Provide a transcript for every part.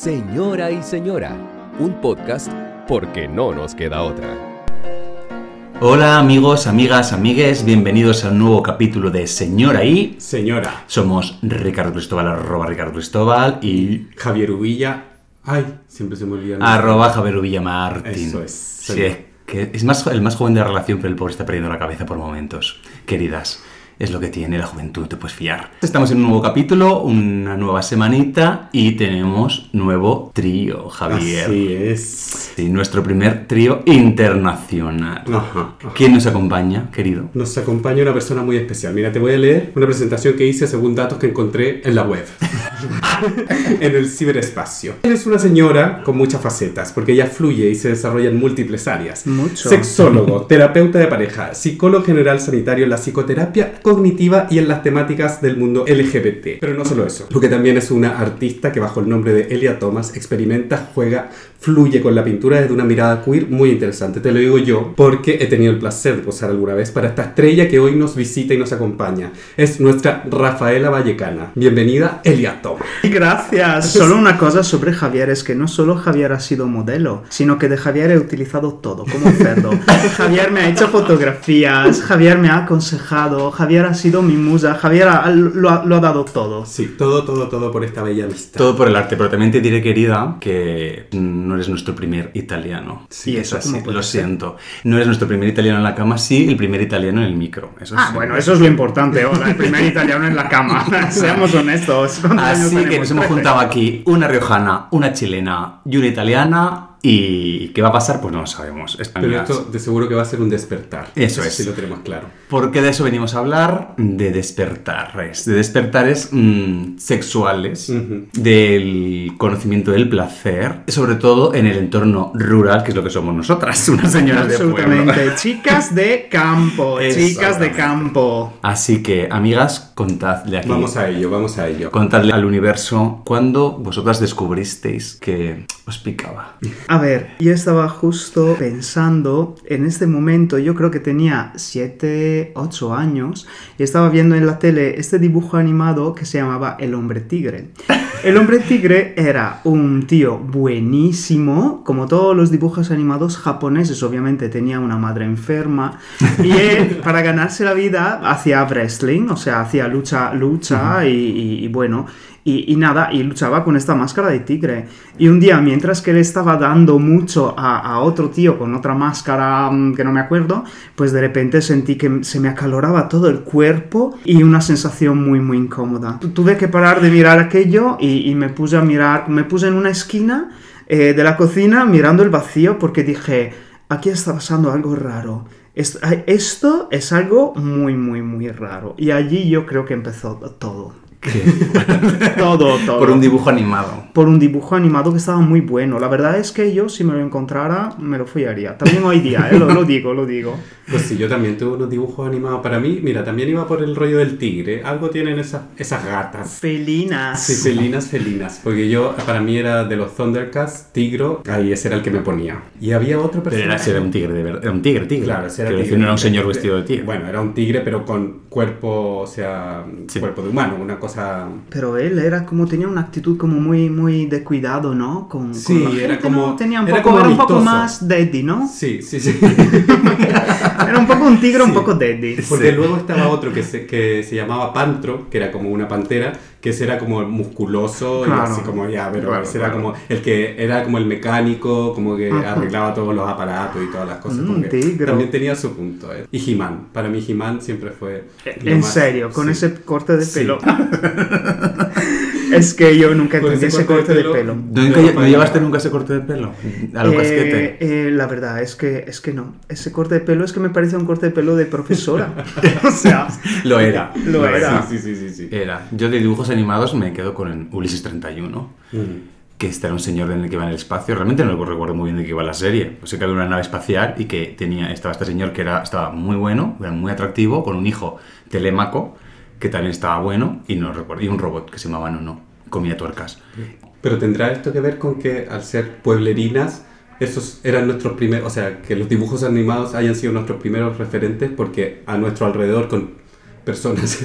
Señora y Señora, un podcast porque no nos queda otra. Hola amigos, amigas, amigues, bienvenidos a un nuevo capítulo de Señora y Señora. Somos Ricardo Cristóbal, @RicardoCristóbal y Javier Uvilla. Ay, siempre se me olvida. @Javier Uvilla Martín. Eso es. Sí, que es más, el más joven de la relación, pero el pobre está perdiendo la cabeza por momentos. Queridas, es lo que tiene la juventud, te puedes fiar. Estamos en un nuevo capítulo, una nueva semanita y tenemos nuevo trío, Javier. Así es. Sí, nuestro primer trío internacional. Ajá, ajá. ¿Quién nos acompaña, querido? Nos acompaña una persona muy especial. Mira, te voy a leer una presentación que hice según datos que encontré en la web. En el ciberespacio. Él es una señora con muchas facetas, porque ella fluye y se desarrolla en múltiples áreas. Mucho. Sexólogo, terapeuta de pareja, psicólogo general sanitario en la psicoterapia cognitiva y en las temáticas del mundo LGBT. Pero no solo eso, porque también es una artista que bajo el nombre de Elia Tomas experimenta, juega, fluye con la pintura desde una mirada queer muy interesante. Te lo digo yo porque he tenido el placer de posar alguna vez para esta estrella que hoy nos visita y nos acompaña. Es nuestra Rafaela Vallecana. Bienvenida, Elia Tomas. Gracias. Solo una cosa sobre Javier es que no solo Javier ha sido modelo, sino que de Javier he utilizado todo, como cerdo. Javier me ha hecho fotografías, Javier me ha aconsejado, Javier ha sido mi musa, Javier lo ha dado todo. Sí, todo por esta bella amistad. Todo por el arte, pero también te diré, querida, que no eres nuestro primer italiano. Sí, eso es así, lo siento. No eres nuestro primer italiano en la cama, sí, el primer italiano en el micro. Eso sí. Bueno, eso es lo importante, hola, el primer italiano en la cama. Seamos honestos. Así que nos hemos juntado aquí una riojana, una chilena y una italiana. ¿Y qué va a pasar? Pues no lo sabemos. Pero esto de seguro que va a ser un despertar. Eso es. Si lo tenemos claro. Porque de eso venimos a hablar, de despertares. De despertares sexuales, del conocimiento del placer, sobre todo en el entorno rural, que es lo que somos nosotras, unas señoras de pueblo. Absolutamente. Chicas de campo. Chicas de campo. Así que, amigas, contadle aquí. Vamos a ello, vamos a ello. Contadle al universo cuándo vosotras descubristeis que os picaba. A ver, yo estaba justo pensando en este momento, yo creo que tenía 7, 8 años y estaba viendo en la tele este dibujo animado que se llamaba El Hombre Tigre. El Hombre Tigre era un tío buenísimo, como todos los dibujos animados japoneses, obviamente tenía una madre enferma y él, para ganarse la vida, hacía wrestling, o sea, hacía lucha y bueno... Y nada, y luchaba con esta máscara de tigre. Y un día, mientras que le estaba dando mucho a otro tío con otra máscara que no me acuerdo, pues de repente sentí que se me acaloraba todo el cuerpo y una sensación muy, muy incómoda. Tuve que parar de mirar aquello y me puse a mirar, me puse en una esquina de la cocina mirando el vacío porque dije, aquí está pasando algo raro. Esto es algo muy, muy, muy raro. Y allí yo creo que empezó todo. Todo. Por un dibujo animado. Por un dibujo animado que estaba muy bueno. La verdad es que yo, si me lo encontrara, me lo follaría. También hoy día, lo digo. Pues sí, yo también tuve unos dibujos animados. Para mí, mira, también iba por el rollo del tigre. Algo tienen esas gatas. Felinas. Sí, felinas. Porque yo, para mí era de los Thundercats, Tigro. Ahí ese era el que me ponía. Y había otro personaje. Pero era un tigre, de verdad. Era un tigre. Claro, ese era tigre. No era un señor vestido de tigre. Bueno, era un tigre, pero con cuerpo, o sea, sí. Cuerpo de humano, una cosa. Pero él era como, tenía una actitud como muy, muy de cuidado, ¿no? Con sí, la gente, era como... ¿no? Tenía un poco más daddy, ¿no? Sí. Era un poco un tigre, sí. Un poco daddy. Porque sí. Luego estaba otro que se llamaba Pantro, que era como una pantera, que ese era como musculoso, claro. Y así como ya, pero claro, ese era claro. Como el que era como el mecánico, como que arreglaba todos los aparatos y todas las cosas. También tenía su punto, ¿eh? Y He-Man, para mí He-Man siempre fue... En serio, con ese corte de pelo. Es que yo nunca entendí ese corte de pelo. ¿No llevaste nunca ese corte de pelo? A lo casquete. La verdad es que no. Ese corte de pelo es que me parece un corte de pelo de profesora. O sea, lo era. Sí. Era. Yo de dibujos animados me quedo con el Ulises 31. Que este era un señor en el que iba en el espacio, realmente no recuerdo muy bien de qué iba la serie, o sea que había una nave espacial y que estaba este señor que estaba muy bueno, era muy atractivo, con un hijo, Telémaco, que también estaba bueno, y no recuerdo, y un robot que se llamaba No No, comía tuercas. Pero tendrá esto que ver con que al ser pueblerinas, esos eran nuestros primeros, o sea, que los dibujos animados hayan sido nuestros primeros referentes, porque a nuestro alrededor con personas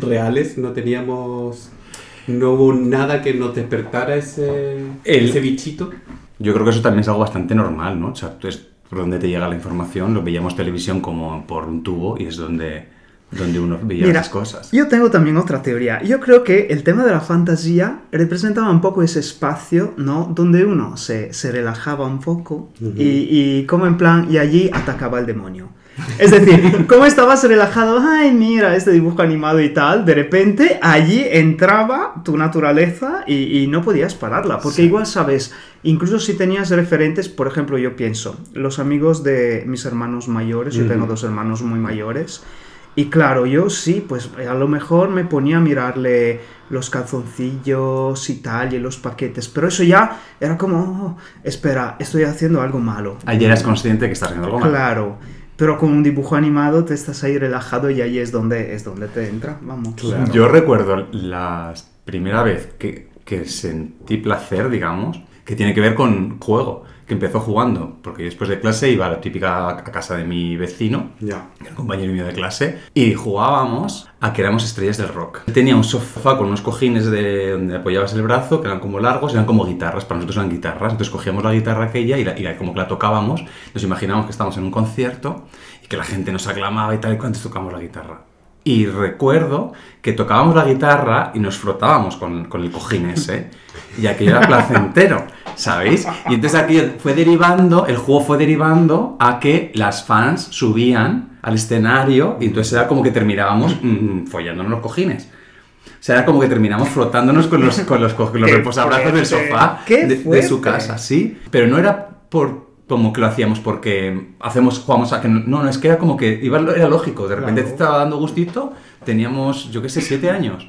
reales no teníamos... ¿No hubo nada que nos despertara ese bichito? Yo creo que eso también es algo bastante normal, ¿no? O sea, es por donde te llega la información, lo veíamos televisión como por un tubo y es donde uno veía las cosas. Yo tengo también otra teoría. Yo creo que el tema de la fantasía representaba un poco ese espacio, ¿no? Donde uno se relajaba un poco y como en plan, y allí atacaba al demonio. Es decir, como estabas relajado, ay, mira, este dibujo animado y tal, de repente allí entraba tu naturaleza y no podías pararla, porque igual, sabes, incluso si tenías referentes, por ejemplo, yo pienso, los amigos de mis hermanos mayores, yo tengo dos hermanos muy mayores, y claro, yo sí, pues a lo mejor me ponía a mirarle los calzoncillos y tal, y los paquetes, pero eso ya era como, espera, estoy haciendo algo malo. Ahí eras consciente que estás haciendo algo malo. Claro. Pero con un dibujo animado te estás ahí relajado y ahí es donde te entra, vamos. Claro. Yo recuerdo la primera vez que sentí placer, digamos, que tiene que ver con juego, que empezó jugando, porque después de clase iba a la típica casa de mi vecino, que era un compañero mío de clase, y jugábamos a que éramos estrellas del rock. Tenía un sofá con unos cojines donde apoyabas el brazo, que eran como largos, eran como guitarras, para nosotros eran guitarras, entonces cogíamos la guitarra aquella y como que la tocábamos, nos imaginábamos que estábamos en un concierto y que la gente nos aclamaba y tal, y cuando tocábamos la guitarra. Y recuerdo que tocábamos la guitarra y nos frotábamos con el cojín ese, y aquello era placentero, ¿sabéis? Y entonces el juego fue derivando a que las fans subían al escenario y entonces era como que terminábamos follándonos los cojines. O sea, era como que terminamos frotándonos con los reposabrazos del sofá de su casa, ¿sí? Pero no era como que lo hacíamos porque jugamos a que... No, es que era como que era lógico. De repente te estaba dando gustito, teníamos, yo qué sé, 7 años.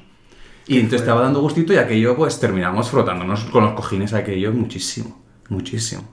Y entonces estaba dando gustito y aquello, pues terminamos frotándonos con los cojines aquello muchísimo.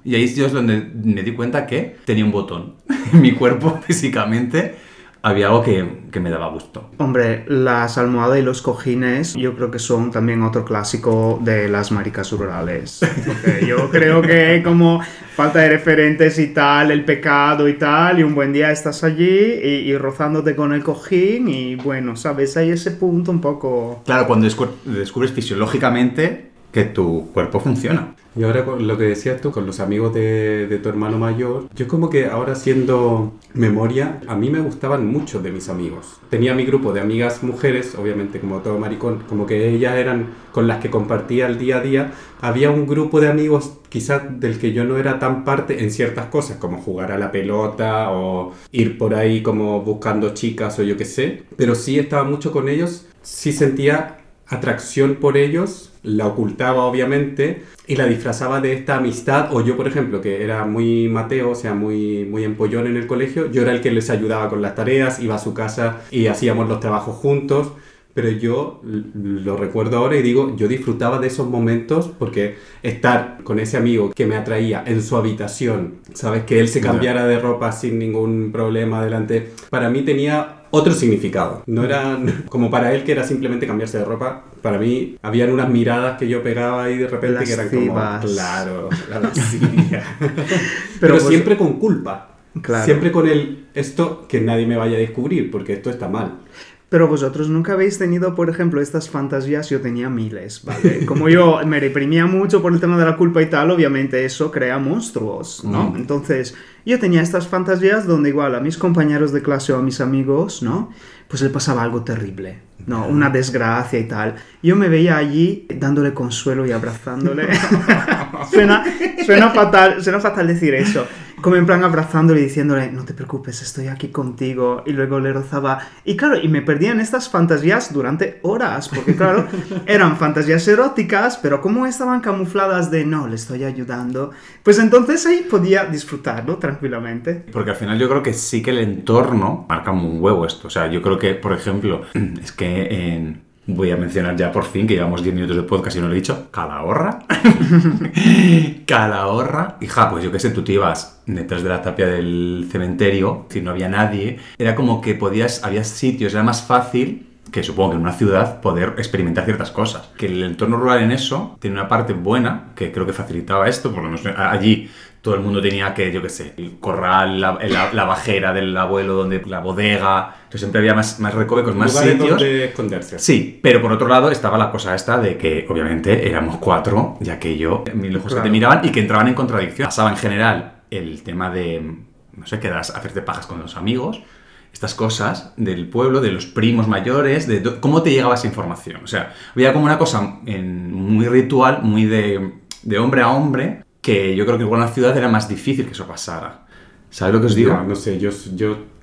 Y ahí es donde me di cuenta que tenía un botón. En mi cuerpo físicamente había algo que me daba gusto. Hombre, las almohadas y los cojines yo creo que son también otro clásico de las maricas rurales. Porque yo creo que como falta de referentes y tal, el pecado y tal, y un buen día estás allí y rozándote con el cojín y bueno, ¿sabes? Hay ese punto un poco... Claro, cuando descubres fisiológicamente que tu cuerpo funciona. Y ahora con lo que decías tú, con los amigos de tu hermano mayor, yo como que ahora haciendo memoria, a mí me gustaban mucho de mis amigos. Tenía mi grupo de amigas mujeres, obviamente como todo maricón, como que ellas eran con las que compartía el día a día. Había un grupo de amigos quizás del que yo no era tan parte en ciertas cosas, como jugar a la pelota o ir por ahí como buscando chicas o yo qué sé. Pero sí estaba mucho con ellos, sí sentía atracción por ellos, la ocultaba obviamente y la disfrazaba de esta amistad, o yo por ejemplo que era muy mateo, o sea muy, muy empollón en el colegio, yo era el que les ayudaba con las tareas, iba a su casa y hacíamos los trabajos juntos, pero yo lo recuerdo ahora y digo, yo disfrutaba de esos momentos porque estar con ese amigo que me atraía en su habitación, sabes, que él se cambiara de ropa sin ningún problema delante, para mí tenía otro significado. No era como para él que era simplemente cambiarse de ropa. Para mí habían unas miradas que yo pegaba y de repente las que eran cibas. Como... Claro, la lascivia. Pero pues, siempre con culpa. Claro. Siempre con esto que nadie me vaya a descubrir porque esto está mal. Pero vosotros nunca habéis tenido, por ejemplo, estas fantasías. Yo tenía miles, ¿vale? Como yo me reprimía mucho por el tema de la culpa y tal, obviamente eso crea monstruos, ¿no? Entonces, yo tenía estas fantasías donde igual a mis compañeros de clase o a mis amigos, ¿no? Pues le pasaba algo terrible, ¿no? Una desgracia y tal. Yo me veía allí dándole consuelo y abrazándole. suena fatal decir eso. Como en plan abrazándole y diciéndole, no te preocupes, estoy aquí contigo. Y luego le rozaba. Y claro, y me perdían estas fantasías durante horas. Porque claro, eran fantasías eróticas, pero como estaban camufladas de no, le estoy ayudando. Pues entonces ahí podía disfrutarlo tranquilamente. Porque al final yo creo que sí que el entorno marca un huevo esto. O sea, yo creo que, por ejemplo, es que voy a mencionar ya por fin que llevamos 10 minutos de podcast y no lo he dicho, Calahorra, hija, pues yo qué sé, tú te ibas detrás de la tapia del cementerio, si no había nadie, era como que había sitios, era más fácil que supongo que en una ciudad poder experimentar ciertas cosas. Que el entorno rural en eso tiene una parte buena, que creo que facilitaba esto, por lo menos allí todo el mundo tenía que, yo qué sé, el corral, la bajera del abuelo, donde la bodega. Entonces siempre había más recovecos, más sitios donde esconderse. Sí, pero por otro lado estaba la cosa esta de que obviamente éramos cuatro, ya que yo, mis ojos claro, que te miraban y que entraban en contradicción. Pasaba en general el tema de, no sé, quedas a hacerte pajas con los amigos, estas cosas del pueblo, de los primos mayores, de cómo te llegaba esa información. O sea, había como una cosa muy ritual, muy de hombre a hombre, que yo creo que igual en la ciudad era más difícil que eso pasara. ¿Sabes lo que os digo? No sé, yo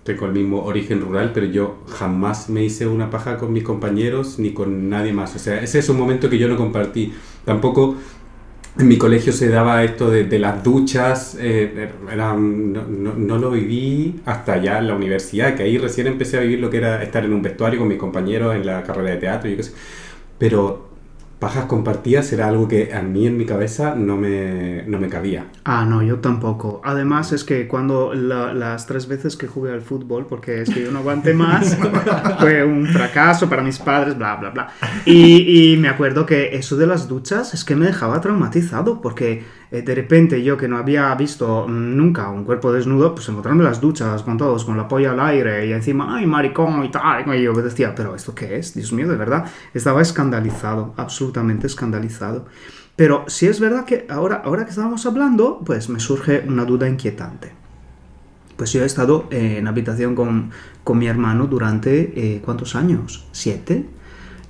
tengo el mismo origen rural, pero yo jamás me hice una paja con mis compañeros ni con nadie más. O sea, ese es un momento que yo no compartí. Tampoco en mi colegio se daba esto de las duchas. No lo viví hasta ya en la universidad, que ahí recién empecé a vivir lo que era estar en un vestuario con mis compañeros en la carrera de teatro, yo qué sé. Pero pajas compartidas era algo que a mí en mi cabeza no me cabía. Ah, no, yo tampoco. Además es que cuando las 3 veces que jugué al fútbol, porque es que yo no aguanté más, fue un fracaso para mis padres, bla, bla, bla. Y me acuerdo que eso de las duchas es que me dejaba traumatizado, porque de repente yo, que no había visto nunca un cuerpo desnudo, pues encontrarme en las duchas con todos, con la polla al aire y encima, ay, maricón y tal. Y yo decía, pero ¿esto qué es? Dios mío, de verdad. Estaba escandalizado, absolutamente escandalizado. Pero sí es verdad que ahora que estábamos hablando, pues me surge una duda inquietante. Pues yo he estado en habitación con mi hermano durante, ¿cuántos años? 7.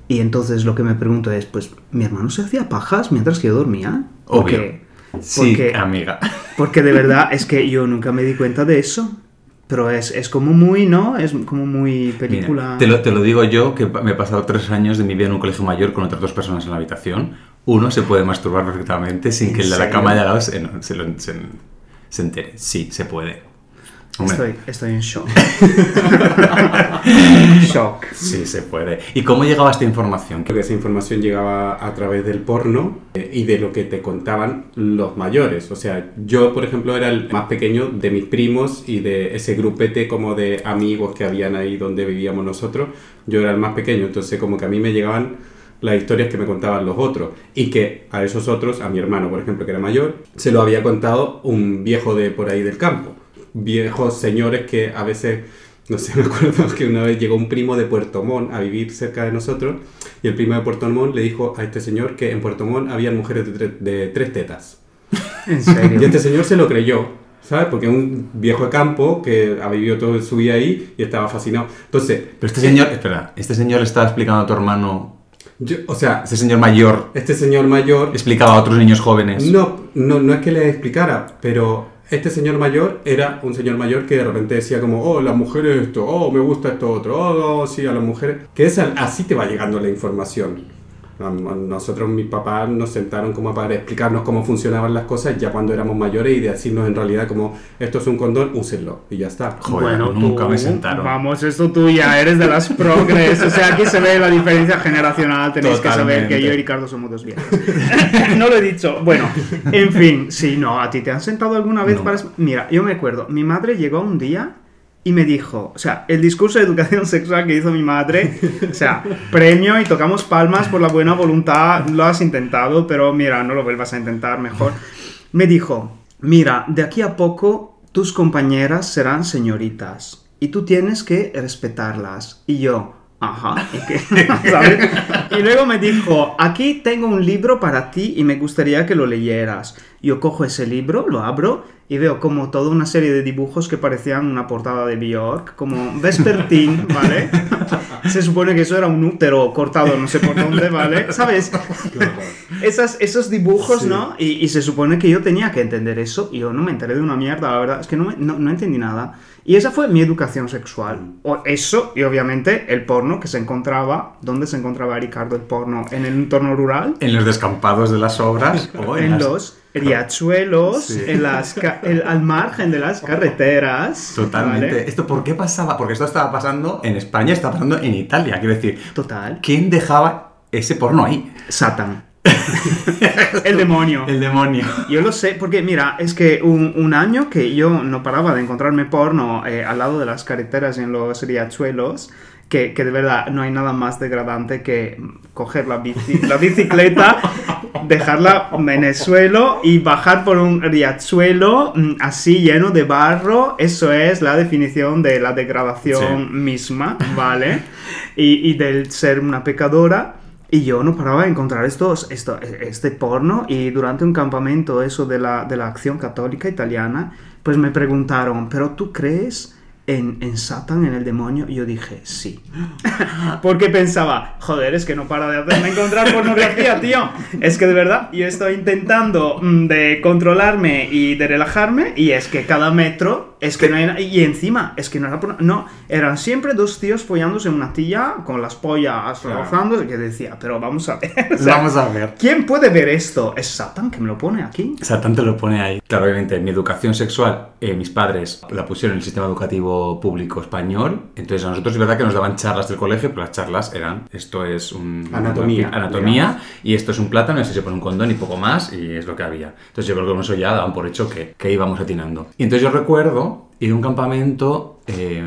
Y entonces lo que me pregunto es, pues, ¿mi hermano se hacía pajas mientras que yo dormía? Obvio. Porque, sí, amiga. Porque de verdad es que yo nunca me di cuenta de eso. Pero es como muy, ¿no? Es como muy película. Mira, te lo digo yo, que me he pasado 3 años de mi vida en un colegio mayor con otras 2 personas en la habitación. Uno se puede masturbar perfectamente sin que el de la cama de al lado se entere. Sí, se puede. Estoy en shock. Shock. Sí, se puede. ¿Y cómo llegaba esta información? Creo que esa información llegaba a través del porno y de lo que te contaban los mayores. O sea, yo, por ejemplo, era el más pequeño de mis primos y de ese grupete como de amigos que habían ahí donde vivíamos nosotros. Yo era el más pequeño, entonces como que a mí me llegaban las historias que me contaban los otros, y que a esos otros, a mi hermano, por ejemplo, que era mayor, se lo había contado un viejo de por ahí del campo. Viejos señores que a veces, no sé, me acuerdo que una vez llegó un primo de Puerto Montt a vivir cerca de nosotros, y el primo de Puerto Montt le dijo a este señor que en Puerto Montt habían mujeres de 3 tetas. ¿En serio? Y este señor se lo creyó, ¿sabes? Porque un viejo de campo que ha vivido toda su vida ahí y estaba fascinado. Entonces, pero este señor, espera, este señor le estaba explicando a tu hermano. Yo, o sea, este señor mayor explicaba a otros niños jóvenes. No es que le explicara, pero este señor mayor era un señor mayor que de repente decía como, oh, las mujeres esto, oh, me gusta esto otro, oh, sí, a las mujeres. Que es así te va llegando la información. A nosotros, mis papás, nos sentaron como para explicarnos cómo funcionaban las cosas ya cuando éramos mayores y decirnos en realidad como, esto es un condón, úsenlo, y ya está. Joder, bueno, nunca tú, me sentaron. Vamos, esto tú ya eres de las progres. O sea, aquí se ve la diferencia generacional. Tenéis totalmente que saber que yo y Ricardo somos 2 viejos. No lo he dicho. Bueno, en fin, sí, no, ¿a ti te han sentado alguna vez? No. Para... Mira, yo me acuerdo, mi madre llegó un día y me dijo, o sea, el discurso de educación sexual que hizo mi madre, o sea, premio y tocamos palmas por la buena voluntad, lo has intentado, pero mira, no lo vuelvas a intentar, mejor. Me dijo, mira, de aquí a poco tus compañeras serán señoritas y tú tienes que respetarlas. Y yo, ajá, ¿y qué? ¿Sabes? Y luego me dijo, aquí tengo un libro para ti y me gustaría que lo leyeras. Yo cojo ese libro, lo abro y veo como toda una serie de dibujos que parecían una portada de Björk, como Vespertine, ¿vale? Se supone que eso era un útero cortado, no sé por dónde, ¿vale? ¿Sabes? Claro. Esos dibujos, sí, ¿no? Y se supone que yo tenía que entender eso, y yo no me enteré de una mierda, la verdad, es que no entendí nada. Y esa fue mi educación sexual. O eso, y obviamente el porno que se encontraba. ¿Dónde se encontraba, Ricardo, el porno? ¿En el entorno rural? En los descampados de las obras. O en los riachuelos, sí, al margen de las carreteras. Totalmente. ¿Vale? ¿Esto por qué pasaba? Porque esto estaba pasando en España, estaba pasando en Italia, quiero decir. Total. ¿Quién dejaba ese porno ahí? Satán. El demonio. El demonio. Yo lo sé, porque mira, es que un año que yo no paraba de encontrarme porno al lado de las carreteras y en los riachuelos, que de verdad no hay nada más degradante que coger la bicicleta, dejarla en el suelo y bajar por un riachuelo así lleno de barro. Eso es la definición de la degradación misma, ¿vale? Y del ser una pecadora. Y yo no paraba de encontrar este porno, y durante un campamento eso de la acción católica italiana, pues me preguntaron, ¿pero tú crees en Satán, en el demonio? Y yo dije, sí. Porque pensaba, joder, es que no para de hacerme encontrar pornografía, tío. Es que de verdad, yo estoy intentando de controlarme y de relajarme, y es que cada metro... Es que no era, y encima, es que no era por... No, eran siempre dos tíos follándose en una tilla, con las pollas rozando, y que decía, pero vamos a ver. O sea, vamos a ver. ¿Quién puede ver esto? ¿Es Satán que me lo pone aquí? Satán te lo pone ahí. Claro, obviamente, mi educación sexual, mis padres la pusieron en el sistema educativo público español, entonces a nosotros es verdad que nos daban charlas del colegio, pero las charlas eran, esto es un... Anatomía, y esto es un plátano, y se pone un condón y poco más, y es lo que había. Entonces yo creo que con eso ya daban por hecho que íbamos atinando. Y entonces yo recuerdo ir a un campamento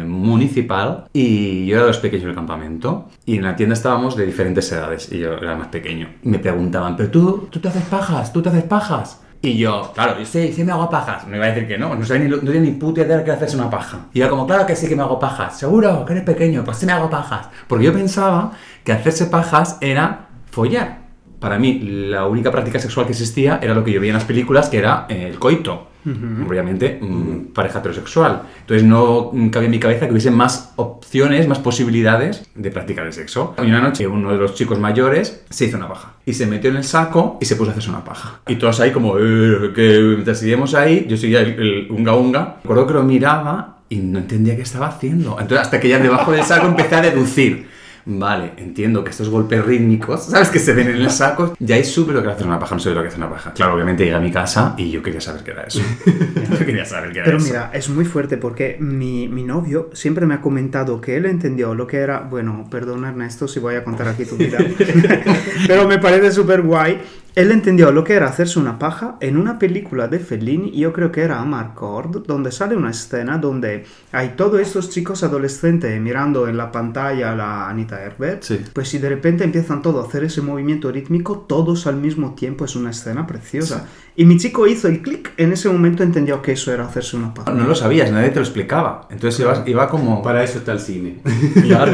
municipal, y yo era de los pequeños del campamento, y en la tienda estábamos de diferentes edades, y yo era más pequeño. Me preguntaban, pero tú te haces pajas, tú te haces pajas. Y yo, claro, sí me hago pajas. No iba a decir que no, no tenía ni puta idea de que hacerse una paja. Y yo como, claro que sí que me hago pajas, seguro que eres pequeño, pues sí me hago pajas. Porque yo pensaba que hacerse pajas era follar. Para mí, la única práctica sexual que existía era lo que yo veía en las películas, que era el coito. Obviamente, pareja heterosexual. Entonces no cabía en mi cabeza que hubiese más opciones, más posibilidades de practicar el sexo. Y una noche uno de los chicos mayores se hizo una paja, y se metió en el saco y se puso a hacerse una paja. Y todos ahí como... mientras seguíamos ahí, yo seguía el unga unga. Recuerdo que lo miraba y no entendía qué estaba haciendo. Entonces hasta que ya debajo del saco empecé a deducir. Vale, entiendo que estos golpes rítmicos, ¿sabes? Que se ven en el saco. Ya ahí supe lo que era hacer una paja, no sé lo que hacer una paja. Claro, obviamente llegué a mi casa y yo quería saber qué era eso. Yo quería saber qué era eso. Pero mira, es muy fuerte porque mi novio siempre me ha comentado que él entendió lo que era... Bueno, perdona Ernesto si voy a contar aquí tu vida. Pero me parece súper guay. Él entendió lo que era hacerse una paja en una película de Fellini, yo creo que era Amarcord, donde sale una escena donde hay todos estos chicos adolescentes mirando en la pantalla a la Anita Ekberg, pues si de repente empiezan todos a hacer ese movimiento rítmico, todos al mismo tiempo, es una escena preciosa. Y mi chico hizo el clic, en ese momento entendió que eso era hacerse una paja. No lo sabías, nadie te lo explicaba, entonces iba como... Para eso está el cine. Claro.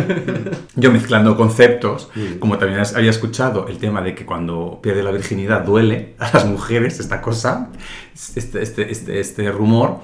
Yo mezclando conceptos, como también había escuchado el tema de que cuando pierde la virginidad duele a las mujeres, esta cosa, este rumor,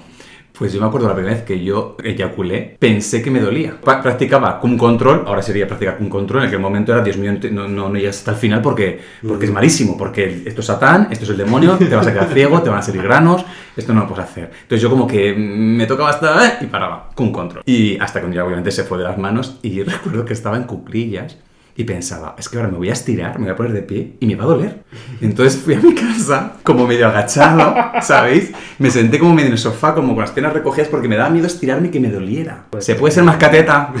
pues yo me acuerdo la primera vez que yo eyaculé, pensé que me dolía. Practicaba con control, ahora sería practicar con control, en aquel momento era, Dios mío, no llegas hasta el final porque es malísimo, porque esto es Satán, esto es el demonio, te vas a quedar ciego, te van a salir granos, esto no lo puedes hacer. Entonces yo como que me tocaba hasta... y paraba, con control. Y hasta que ya obviamente se fue de las manos, y yo recuerdo que estaba en cuclillas, y pensaba, es que ahora me voy a estirar, me voy a poner de pie y me va a doler. Entonces fui a mi casa como medio agachado, ¿sabéis? Me senté como medio en el sofá, como con las piernas recogidas, porque me daba miedo estirarme y que me doliera. Pues ¿se puede ser más cateta?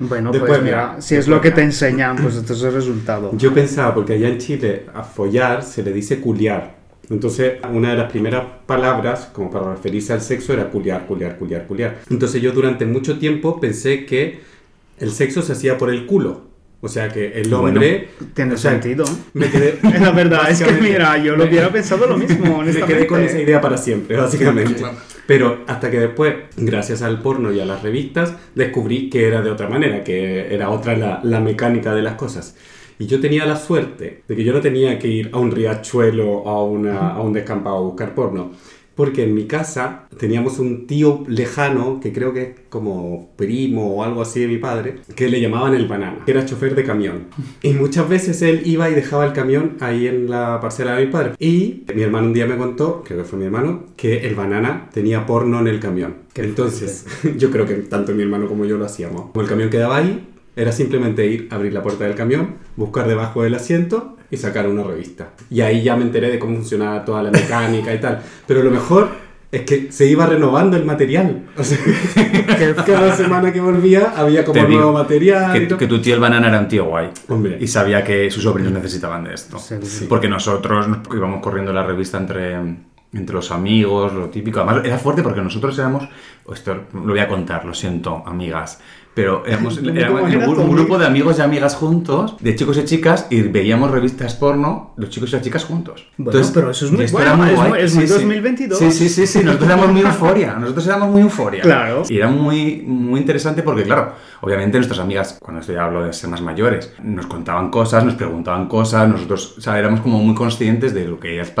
Bueno, después, pues mira, si es lo que te enseñan, pues esto es el resultado. Yo pensaba, porque allá en Chile a follar se le dice culiar. Entonces, una de las primeras palabras, como para referirse al sexo, era culiar, culiar, culiar, culiar. Entonces yo durante mucho tiempo pensé que el sexo se hacía por el culo. O sea que el hombre... Bueno, tiene sentido. Me quedé, la verdad es que, mira, yo lo hubiera pensado lo mismo, honestamente. Me quedé con esa idea para siempre, básicamente. Pero hasta que después, gracias al porno y a las revistas, descubrí que era de otra manera, que era otra la mecánica de las cosas. Y yo tenía la suerte de que yo no tenía que ir a un riachuelo, a un descampado a buscar porno. Porque en mi casa teníamos un tío lejano, que creo que es como primo o algo así de mi padre, que le llamaban el banana, que era chofer de camión. Y muchas veces él iba y dejaba el camión ahí en la parcela de mi padre. Y mi hermano un día me contó, creo que fue mi hermano, que el banana tenía porno en el camión. Entonces, yo creo que tanto mi hermano como yo lo hacíamos. Como el camión quedaba ahí, era simplemente ir, abrir la puerta del camión, buscar debajo del asiento y sacar una revista. Y ahí ya me enteré de cómo funcionaba toda la mecánica y tal. Pero lo mejor es que se iba renovando el material. O sea, que cada semana que volvía había como nuevo material. Que tu tío el banana era un tío guay. Hombre. Y sabía que sus sobrinos necesitaban de esto. Sí. Porque nosotros íbamos corriendo la revista entre los amigos, lo típico. Además, era fuerte porque nosotros éramos... Esto lo voy a contar, lo siento, amigas. pero éramos un grupo de amigos y amigas juntos, de chicos y chicas, y veíamos revistas porno, los chicos y las chicas juntos. Bueno, entonces, pero eso es muy bueno, muy guay. Es muy sí, 2022. Sí, nosotros éramos muy euforia, Claro. Y era muy interesante porque, claro, obviamente nuestras amigas, cuando esto ya hablo de ser más mayores, nos contaban cosas, nos preguntaban cosas, nosotros, o sea, éramos como muy conscientes de lo que ellas,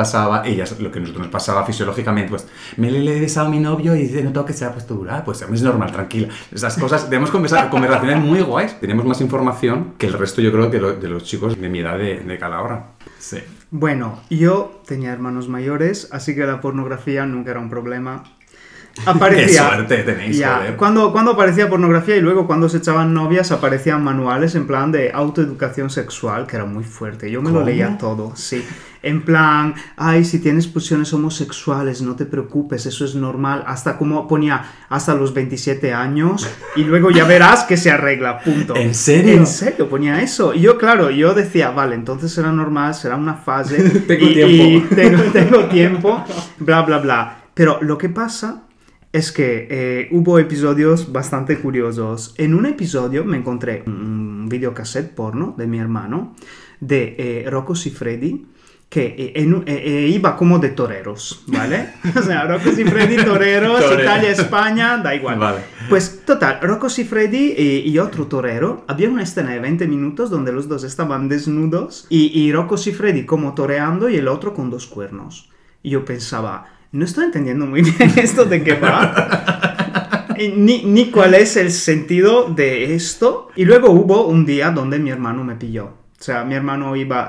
lo que nosotros nos pasaba fisiológicamente, pues, me le he besado a mi novio y dice, no tengo que ser postura, pues es normal, tranquila. Esas cosas, tenemos conversaciones muy guays. Tenemos más información que el resto, yo creo, de los chicos de mi edad de Calahorra. Sí. Bueno, yo tenía hermanos mayores, así que la pornografía nunca era un problema. Aparecía, qué suerte tenéis, joder. Cuando aparecía pornografía y luego cuando se echaban novias aparecían manuales en plan de autoeducación sexual, que era muy fuerte. Yo me lo leía todo, sí. En plan, ay, si tienes pulsiones homosexuales, no te preocupes, eso es normal. Hasta como ponía, hasta los 27 años y luego ya verás que se arregla, punto. ¿En serio? En serio, ponía eso. Y yo, claro, yo decía, vale, entonces será normal, será una fase. Tengo tiempo, bla, bla, bla. Pero lo que pasa es que hubo episodios bastante curiosos. En un episodio me encontré un videocassette porno de mi hermano, de Rocco Siffredi, que iba como de toreros, ¿vale? O sea, Rocco Siffredi, toreros, Italia, España, da igual. Vale. Pues, total, Rocco Siffredi y otro torero, había una escena de 20 minutos donde los dos estaban desnudos y Rocco Siffredi como toreando y el otro con dos cuernos. Y yo pensaba, no estoy entendiendo muy bien esto de qué va, ni cuál es el sentido de esto. Y luego hubo un día donde mi hermano me pilló, o sea, mi hermano iba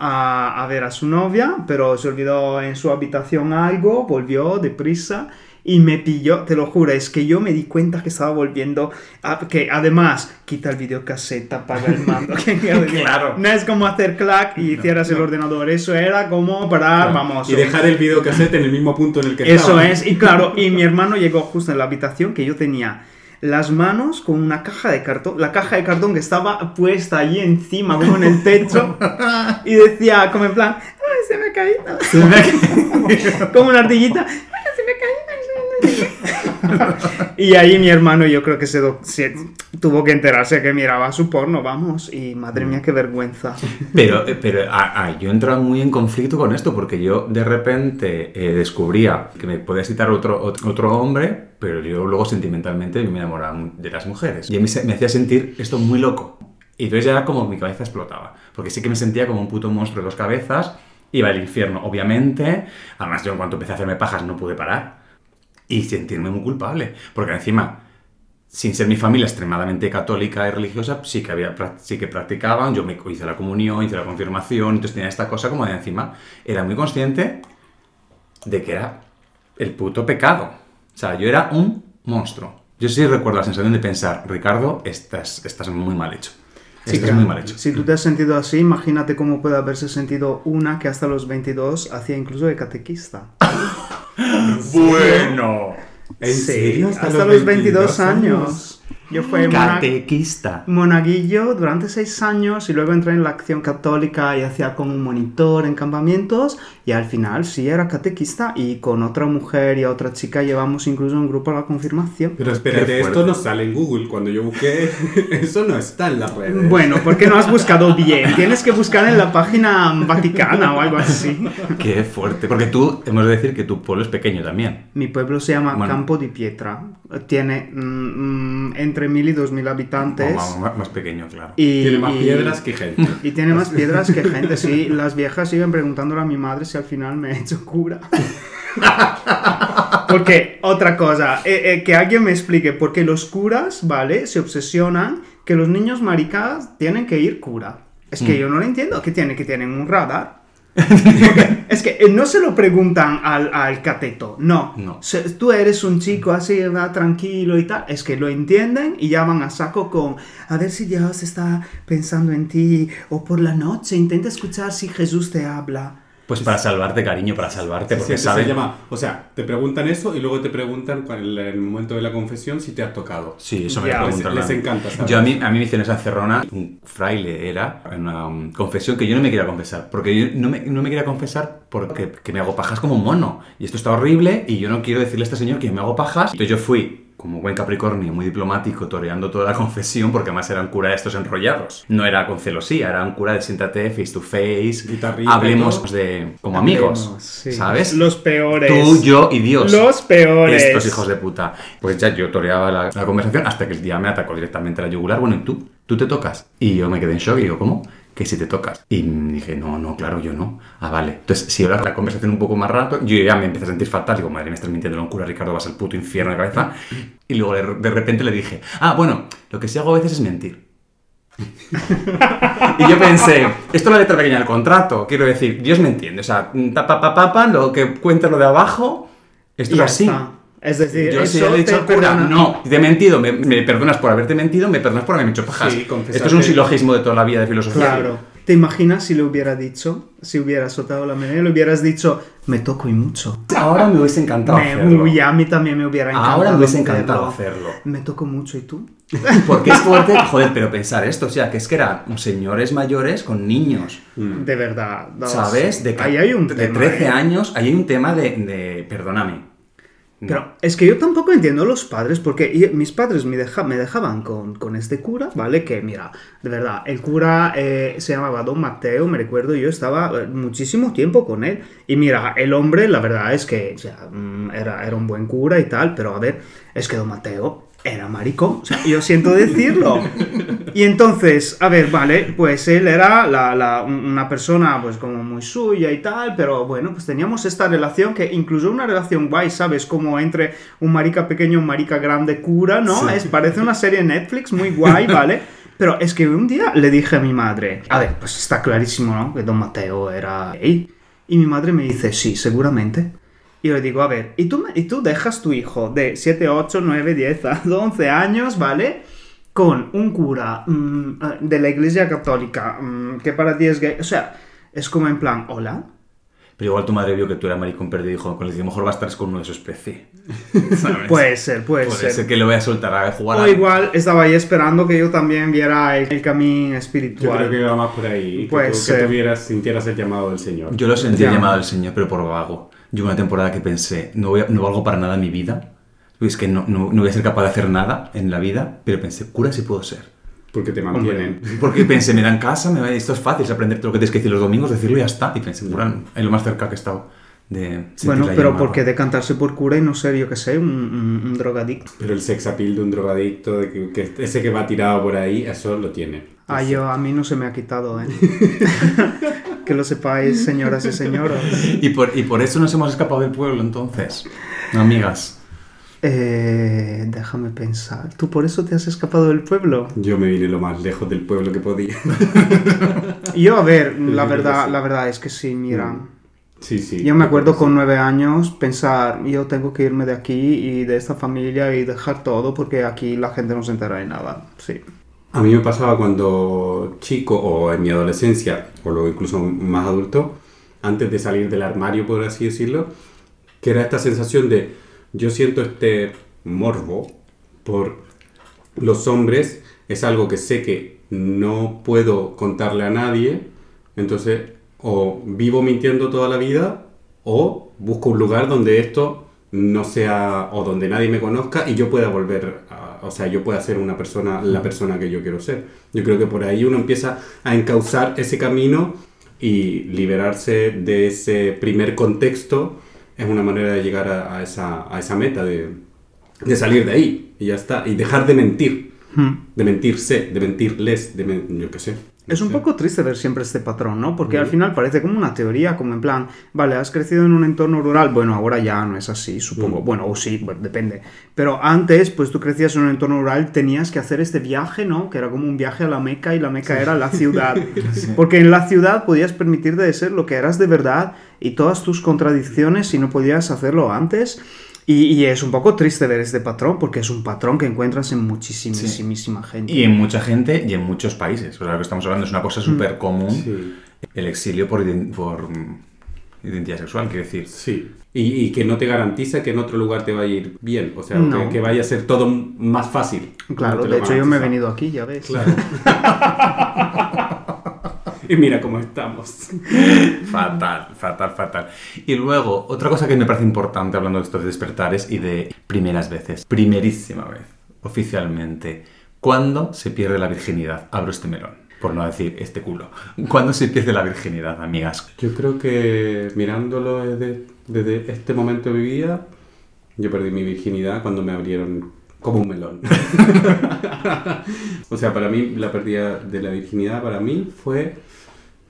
a ver a su novia, pero se olvidó en su habitación algo, volvió deprisa y me pilló, te lo juro, es que yo me di cuenta que estaba volviendo, que además, quita el videocassette, apaga el mando, claro. No es como hacer clac y cierras el ordenador, eso era como parar, vamos. Y dejar el videocassette en el mismo punto en el que estaba. Eso es, y claro, y mi hermano llegó justo en la habitación que yo tenía las manos con una caja de cartón, la caja de cartón que estaba puesta allí encima, como en el techo, y decía, como en plan, ay, se me ha caído. Como una ardillita, ay, se me ha caído. Y ahí mi hermano, yo creo que se tuvo que enterarse que miraba su porno, vamos, y madre mía, qué vergüenza. Pero yo entraba muy en conflicto con esto, porque yo de repente descubría que me podía citar otro hombre, pero yo luego sentimentalmente me enamoraba de las mujeres. Y me hacía sentir esto muy loco. Y entonces ya como mi cabeza explotaba, porque sí que me sentía como un puto monstruo de dos cabezas, iba al infierno, obviamente. Además, yo en cuanto empecé a hacerme pajas no pude parar. Y sentirme muy culpable, porque encima, sin ser mi familia extremadamente católica y religiosa, sí que practicaban, yo me hice la comunión, hice la confirmación, entonces tenía esta cosa como de encima. Era muy consciente de que era el puto pecado. O sea, yo era un monstruo. Yo sí recuerdo la sensación de pensar, Ricardo, estás muy mal hecho. Sí, claro. Muy mal hecho. Si tú te has sentido así, imagínate cómo puede haberse sentido una que hasta los 22 hacía incluso de catequista. Bueno, ¿en serio? Hasta los 22 años. Yo fui catequista. Monaguillo durante 6 años y luego entré en la acción católica y hacía como un monitor en campamentos y al final sí era catequista y con otra mujer y a otra chica llevamos incluso un grupo a la confirmación. Pero espérate, esto no sale en Google, cuando yo busqué eso no está en las redes. Bueno, porque no has buscado bien, tienes que buscar en la página vaticana o algo así. Qué fuerte, porque tú, hemos de decir que tu pueblo es pequeño también. Mi pueblo se llama Campo de Pietra, tiene entre 1.000 y 2.000 habitantes. Más pequeño, claro. Y tiene más piedras que gente. Y tiene más piedras que gente, sí. Las viejas siguen preguntándole a mi madre si al final me he hecho cura. Porque, otra cosa, que alguien me explique, porque los curas, ¿vale? Se obsesionan que los niños maricas tienen que ir cura. Es que yo no lo entiendo, que tienen un radar. Es que no se lo preguntan al cateto, no. Tú eres un chico así, va tranquilo y tal, es que lo entienden y ya van a saco con, a ver si Dios está pensando en ti, o por la noche intenta escuchar si Jesús te habla. Pues para salvarte, cariño, para salvarte, porque sí, saben. Se llama, o sea, te preguntan eso y luego te preguntan en el momento de la confesión si te has tocado. Sí, eso me preguntan. Les encanta, ¿sabes? Yo a mí me hicieron esa cerrona. Un fraile era en una confesión que yo no me quería confesar, porque yo no me quería confesar porque me hago pajas como un mono. Y esto está horrible y yo no quiero decirle a este señor que me hago pajas. Entonces yo fui como buen capricornio, muy diplomático, toreando toda la confesión, porque además eran cura de estos enrollados. No era con celosía, era un cura de siéntate face to face, guitarrita, hablemos de como amigos, sí, ¿sabes? Los peores. Tú, yo y Dios. Los peores. Estos hijos de puta. Pues ya yo toreaba la conversación hasta que el día me atacó directamente la yugular. Bueno, ¿y tú te tocas? Y yo me quedé en shock y digo, ¿cómo? Que si te tocas. Y dije, no, claro, yo no. Ah, vale. Entonces, si ahora la conversación un poco más rato, yo ya me empecé a sentir fatal. Digo, madre, me estás mintiendo, locura, Ricardo, vas al puto infierno de cabeza. Y luego de repente le dije, ah, bueno, lo que sí hago a veces es mentir. Y yo pensé, esto es la letra pequeña del contrato. Quiero decir, Dios me entiende. O sea, lo que cuentas lo de abajo, esto es así. Es decir, yo si he dicho cura, no, te he mentido, me perdonas por haberte mentido, me perdonas por haberme hecho pajas. Sí, esto es un silogismo de toda la vida de filosofía. Claro. ¿Te imaginas si lo hubiera dicho? Si hubieras soltado la melena, le hubieras dicho, me toco y mucho. Ahora me hubiese encantado hacerlo. A mí también me hubiera encantado. Ahora me hubiese encantado hacerlo. Me toco mucho, ¿y tú? Porque es fuerte, joder, pero pensar esto, o sea, que es que eran señores mayores con niños. De verdad. No, ¿sabes? Ahí hay un tema, de 13 años, ahí hay un tema de perdóname. No. Pero es que yo tampoco entiendo a los padres, porque mis padres me dejaban con este cura, ¿vale? Que mira, de verdad, el cura se llamaba Don Mateo, me recuerdo, yo estaba muchísimo tiempo con él. Y mira, el hombre, la verdad es que ya, era un buen cura y tal, pero a ver, es que Don Mateo era maricón, o sea, yo siento decirlo. Y entonces, a ver, vale, pues él era una persona pues como muy suya y tal, pero bueno, pues teníamos esta relación que incluso una relación guay, ¿sabes? Como entre un marica pequeño, un marica grande, cura, ¿no? Sí. Parece una serie de Netflix muy guay, ¿vale? Pero es que un día le dije a mi madre, a ver, pues está clarísimo, ¿no? Que Don Mateo era gay. Y mi madre me dice, sí, seguramente. Y yo le digo, a ver, ¿y tú dejas tu hijo de 7, 8, 9, 10, 11 años, ¿vale? Con un cura de la Iglesia Católica que para ti es gay. O sea, es como en plan, ¿hola? Pero igual tu madre vio que tú eras maricón perdido y dijo, a lo mejor va a estar con uno de su especie. ¿Sabes? Puede ser. Puede ser que lo vaya a soltar a jugar. O igual estaba ahí esperando que yo también viera el camino espiritual. Yo creo que iba más por ahí. Que sintieras el llamado del Señor. Yo lo sentí el llamado del Señor, pero por vago. Yo una temporada que pensé, no valgo para nada en mi vida. Es que no voy a ser capaz de hacer nada en la vida, pero pensé, cura sí puedo ser. Porque te mantienen. Hombre, porque pensé, me dan casa, esto es fácil, es aprender todo lo que tienes que decir los domingos, decirlo y ya está. Y pensé, cura, es lo más cerca que he estado de sentir la llamada. Pero ¿por qué decantarse por cura y no ser, yo qué sé, un drogadicto? Pero el sex appeal de un drogadicto, de que ese que va tirado por ahí, eso lo tiene. Ah, a mí no se me ha quitado, ¿eh? Que lo sepáis, señoras y señores. ¿Y por eso nos hemos escapado del pueblo, entonces, amigas? Déjame pensar. ¿Tú por eso te has escapado del pueblo? Yo me vine lo más lejos del pueblo que podía. Yo, a ver, la verdad es que sí, mira. Sí. Yo me acuerdo con 9 años pensar, yo tengo que irme de aquí y de esta familia y dejar todo porque aquí la gente no se entera de nada, sí. A mí me pasaba cuando chico o en mi adolescencia, o luego incluso más adulto, antes de salir del armario, por así decirlo, que era esta sensación de, yo siento este morbo por los hombres, es algo que sé que no puedo contarle a nadie, entonces o vivo mintiendo toda la vida o busco un lugar donde esto no sea, o donde nadie me conozca y yo pueda volver yo pueda ser una persona, la persona que yo quiero ser. Yo creo que por ahí uno empieza a encauzar ese camino y liberarse de ese primer contexto es una manera de llegar a esa meta de salir de ahí y ya está, y dejar de mentir, de mentirse, de mentirles, yo qué sé. Es un poco triste ver siempre este patrón, ¿no? Porque al final parece como una teoría, como en plan, vale, has crecido en un entorno rural, bueno, ahora ya no es así, supongo, bueno, o sí, bueno, depende. Pero antes, pues tú crecías en un entorno rural, tenías que hacer este viaje, ¿no? Que era como un viaje a la Meca, y la Meca era la ciudad. Porque en la ciudad podías permitirte de ser lo que eras de verdad y todas tus contradicciones, y no podías hacerlo antes. Y es un poco triste ver este patrón, porque es un patrón que encuentras en muchísima gente. Y en mucha gente y en muchos países. O sea, lo que estamos hablando es una cosa súper común, el exilio por identidad sexual, quiero decir. Sí. Y que no te garantiza que en otro lugar te va a ir bien. O sea, no. que vaya a ser todo más fácil. Claro, de hecho yo me he venido aquí, ya ves. Claro. Y mira cómo estamos. Fatal. Y luego, otra cosa que me parece importante hablando de estos despertares y de primeras veces. Primerísima vez, oficialmente. ¿Cuándo se pierde la virginidad? Abro este melón. Por no decir este culo. ¿Cuándo se pierde la virginidad, amigas? Yo creo que mirándolo desde este momento de mi vida, yo perdí mi virginidad cuando me abrieron como un melón. O sea, para mí, la pérdida de la virginidad para mí fue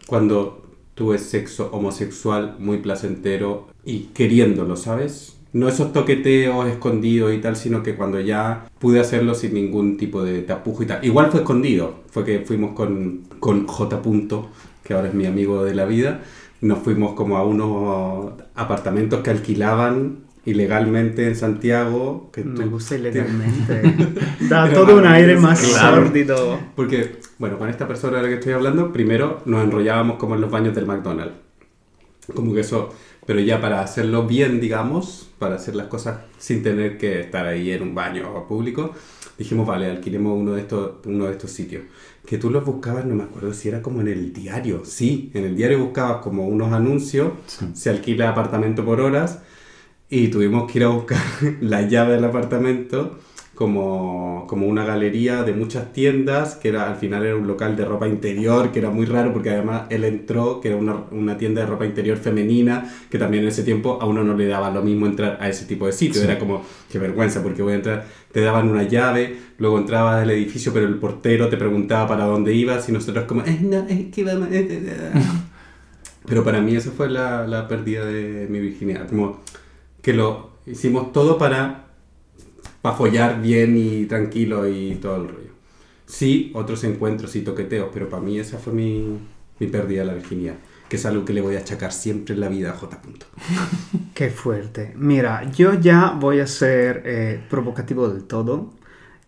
cuando tuve sexo homosexual muy placentero y queriéndolo, ¿sabes? No esos toqueteos escondidos y tal, sino que cuando ya pude hacerlo sin ningún tipo de tapujo y tal. Igual fue escondido, fue que fuimos con J. que ahora es mi amigo de la vida. Nos fuimos como a unos apartamentos que alquilaban ilegalmente en Santiago. Que me gusta ilegalmente. Da todo un aire más sórdido. Claro. Porque, bueno, con esta persona de la que estoy hablando, primero nos enrollábamos como en los baños del McDonald's. Como que eso... Pero ya para hacerlo bien, digamos, para hacer las cosas sin tener que estar ahí en un baño público, dijimos, vale, alquilemos uno de estos sitios. Que tú los buscabas, no me acuerdo si era como en el diario. Sí, en el diario buscabas como unos anuncios, sí. Se alquila apartamento por horas y tuvimos que ir a buscar la llave del apartamento como una galería de muchas tiendas, que era, al final era un local de ropa interior, que era muy raro porque además él entró, que era una tienda de ropa interior femenina, que también en ese tiempo a uno no le daba lo mismo entrar a ese tipo de sitio, sí. Era como, qué vergüenza, porque voy a entrar, te daban una llave, luego entrabas al edificio, pero el portero te preguntaba para dónde ibas, y nosotros como, no, es que vamos... Pero para mí eso fue la pérdida de mi virginidad, como que lo hicimos todo para follar bien y tranquilo y todo el rollo. Sí, otros encuentros y toqueteos, pero para mí esa fue mi pérdida de la virginidad, que es algo que le voy a achacar siempre en la vida a J. Qué fuerte. Mira, yo ya voy a ser provocativo del todo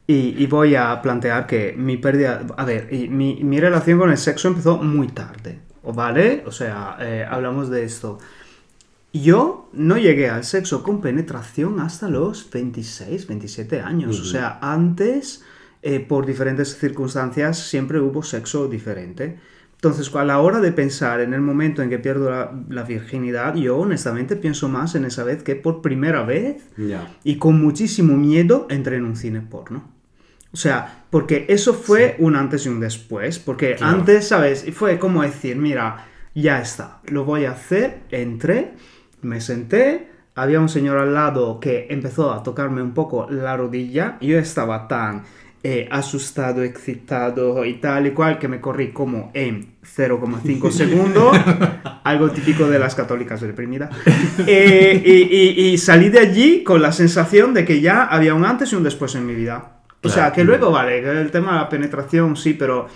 y voy a plantear que mi pérdida... A ver, mi relación con el sexo empezó muy tarde, ¿vale? O sea, hablamos de esto... Yo no llegué al sexo con penetración hasta los 26, 27 años. Uh-huh. O sea, antes, por diferentes circunstancias, siempre hubo sexo diferente. Entonces, a la hora de pensar en el momento en que pierdo la virginidad, yo honestamente pienso más en esa vez que por primera vez, yeah. Y con muchísimo miedo entré en un cine porno. O sea, porque eso fue sí. Un antes y un después. Porque claro. Antes, ¿sabes? Fue como decir, mira, ya está, lo voy a hacer, entré... Me senté, había un señor al lado que empezó a tocarme un poco la rodilla. Yo estaba tan asustado, excitado y tal y cual que me corrí como en 0,5 segundos. Algo típico de las católicas reprimidas. Y salí de allí con la sensación de que ya había un antes y un después en mi vida. O claro, sea, que luego, vale, el tema de la penetración sí, pero...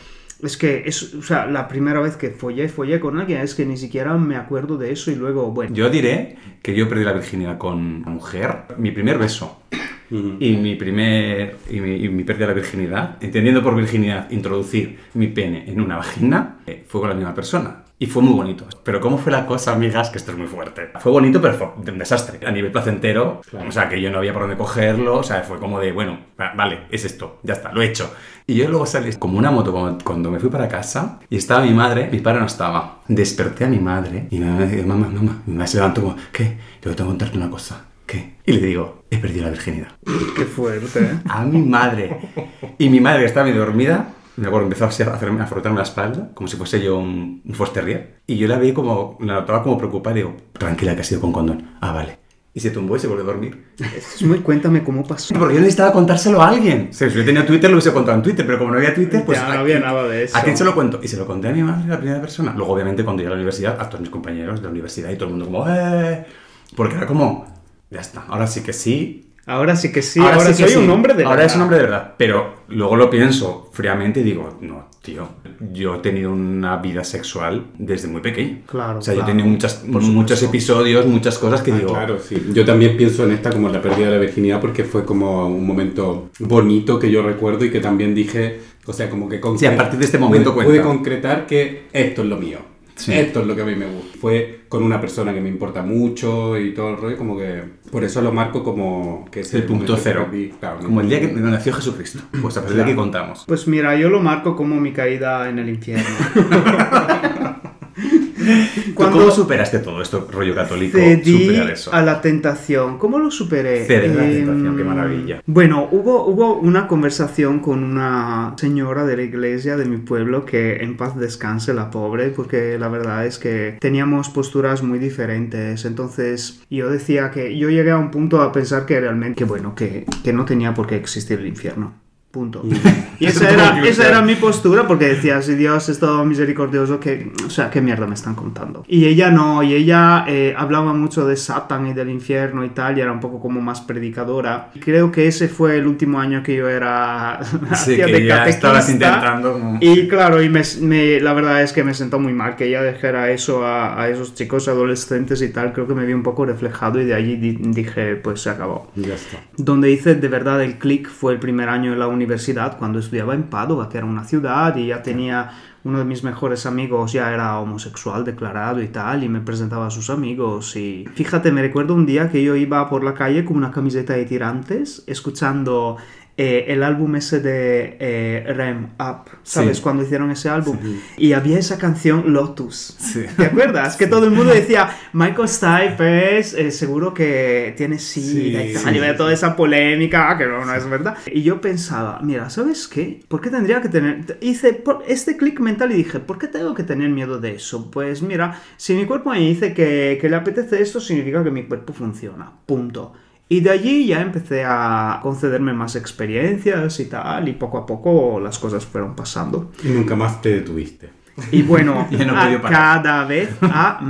Es que, o sea, la primera vez que follé con alguien es que ni siquiera me acuerdo de eso y luego, bueno... Yo diré que yo perdí la virginidad con una mujer, mi primer beso y mi pérdida de la virginidad, entendiendo por virginidad introducir mi pene en una vagina, fue con la misma persona. Y fue muy bonito. Pero ¿cómo fue la cosa, amigas? Que esto es muy fuerte. Fue bonito, pero fue un desastre. A nivel placentero, claro. O sea, que yo no había por dónde cogerlo. O sea, fue como de, bueno, vale, es esto. Ya está, lo he hecho. Y yo luego salí como una moto cuando me fui para casa. Y estaba mi madre. Mi padre no estaba. Desperté a mi madre. Y mi mamá dice, mamá. Mi mamá se levantó como, ¿qué? Yo tengo que contarte una cosa. ¿Qué? Y le digo, he perdido la virginidad. Qué fuerte, ¿eh? A mi madre. Y mi madre, que estaba medio dormida... Me acuerdo, empezó a frotarme la espalda, como si fuese yo un Foster Terrier. Y yo la vi como, la notaba como preocupada y digo, tranquila, que ha sido con condón. Ah, vale. Y se tumbó y se volvió a dormir. Es muy, cuéntame cómo pasó. Porque yo necesitaba contárselo a alguien. O sea, si yo tenía Twitter, lo hubiese contado en Twitter, pero como no había Twitter, pues... Ya, no había nada de eso. ¿A quién se lo cuento? Y se lo conté a mi madre, la primera persona. Luego, obviamente, cuando llegué a la universidad, a todos mis compañeros de la universidad y todo el mundo como, Porque era como, ya está, ahora sí que sí... Ahora sí que soy un hombre de verdad. Ahora es un hombre de verdad. Pero luego lo pienso fríamente y digo, no, tío, yo he tenido una vida sexual desde muy pequeño. Claro. O sea, claro. Yo he tenido muchos episodios, muchas cosas que digo... Claro, sí. Yo también pienso en esta como la pérdida de la virginidad porque fue como un momento bonito que yo recuerdo y que también dije, o sea, como que... Sí, a partir de este momento pude concretar que esto es lo mío. Sí. Esto es lo que a mí me gusta. Fue con una persona que me importa mucho y todo el rollo, como que... Por eso lo marco como... que es el punto cero. Claro, como el día que nació Jesucristo. Pues a partir de aquí contamos. Pues mira, yo lo marco como mi caída en el infierno. ¿Cómo superaste todo esto, rollo católico? Cedí eso. A la tentación. ¿Cómo lo superé? Cedí a la tentación, qué maravilla. Bueno, hubo una conversación con una señora de la iglesia de mi pueblo, que en paz descanse la pobre, porque la verdad es que teníamos posturas muy diferentes. Entonces yo decía que yo llegué a un punto a pensar que realmente, que bueno, que no tenía por qué existir el infierno. Punto. Y esa era mi postura, porque decía, si Dios es todo misericordioso, que, o sea, qué mierda me están contando. Y ella no, y ella hablaba mucho de Satán y del infierno y tal, y era un poco como más predicadora. Creo que ese fue el último año que yo era sí, que de ya estabas intentando, ¿no? Y claro, y la verdad es que me sentó muy mal que ella dejara eso a esos chicos adolescentes y tal. Creo que me vi un poco reflejado y de allí dije, pues se acabó. Y ya está. Donde hice de verdad el click fue el primer año en la universidad, cuando estudiaba en Padua, que era una ciudad, y ya tenía uno de mis mejores amigos, ya era homosexual declarado y tal, y me presentaba a sus amigos. Y fíjate, me recuerdo un día que yo iba por la calle con una camiseta de tirantes, escuchando el álbum ese de REM, Up, ¿sabes? Sí. Cuando hicieron ese álbum. Sí. Y había esa canción Lotus. Sí. ¿Te acuerdas? Que sí. Todo el mundo decía, Michael Stipe es seguro que tiene SIDA y tal. Y había toda esa polémica, que no es verdad. Y yo pensaba, mira, ¿sabes qué? ¿Por qué tendría que tener...? Hice este click mental y dije, ¿por qué tengo que tener miedo de eso? Pues mira, si mi cuerpo me dice que le apetece esto, significa que mi cuerpo funciona. Punto. Y de allí ya empecé a concederme más experiencias y tal, y poco a poco las cosas fueron pasando. Y nunca más te detuviste. Y bueno, no cada vez a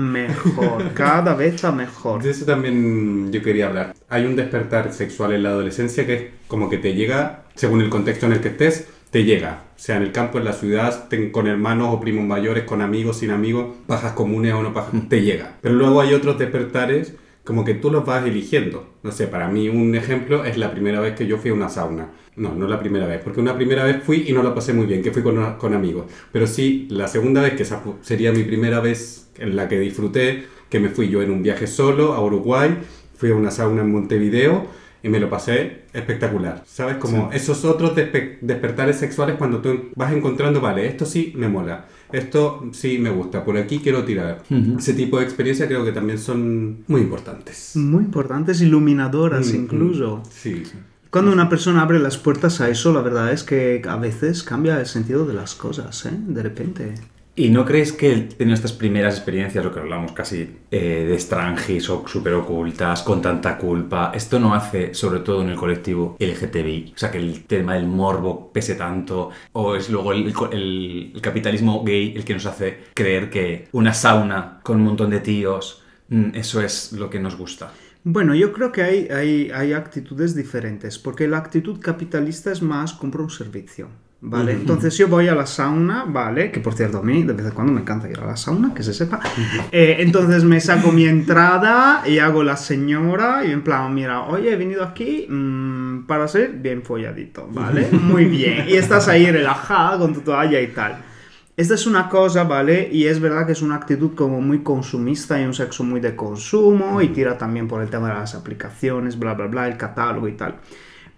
mejor. De eso también yo quería hablar. Hay un despertar sexual en la adolescencia que es como que te llega, según el contexto en el que estés, te llega. O sea, en el campo, en la ciudad, con hermanos o primos mayores, con amigos, sin amigos, pajas comunes o no pajas, te llega. Pero luego hay otros despertares... como que tú los vas eligiendo. No sé, para mí un ejemplo es la primera vez que yo fui a una sauna. No la primera vez, porque una primera vez fui y no la pasé muy bien, que fui con amigos. Pero sí, la segunda vez, que esa sería mi primera vez en la que disfruté, que me fui yo en un viaje solo a Uruguay, fui a una sauna en Montevideo y me lo pasé espectacular. ¿Sabes? Como sí. Esos otros despertares sexuales cuando tú vas encontrando, vale, esto sí me mola. Esto sí me gusta, por aquí quiero tirar. Uh-huh. Ese tipo de experiencias creo que también son muy importantes. Muy importantes, iluminadoras incluso. Sí. Cuando una persona abre las puertas a eso, la verdad es que a veces cambia el sentido de las cosas, ¿eh? De repente. ¿Y no crees que en estas primeras experiencias, lo que hablamos casi de extranjis o súper ocultas, con tanta culpa, esto no hace, sobre todo en el colectivo LGTBI? O sea, que el tema del morbo pese tanto, o es luego el capitalismo gay el que nos hace creer que una sauna con un montón de tíos, eso es lo que nos gusta. Bueno, yo creo que hay actitudes diferentes, porque la actitud capitalista es más compro un servicio, ¿vale? Uh-huh. Entonces yo voy a la sauna, ¿vale? Que por cierto, a mí de vez en cuando me encanta ir a la sauna, que se sepa. Entonces me saco mi entrada y hago la señora y en plan, mira, oye, he venido aquí para ser bien folladito, ¿vale? Muy bien. Y estás ahí relajada con tu toalla y tal. Esta es una cosa, ¿vale? Y es verdad que es una actitud como muy consumista y un sexo muy de consumo y tira también por el tema de las aplicaciones, bla, bla, bla, el catálogo y tal.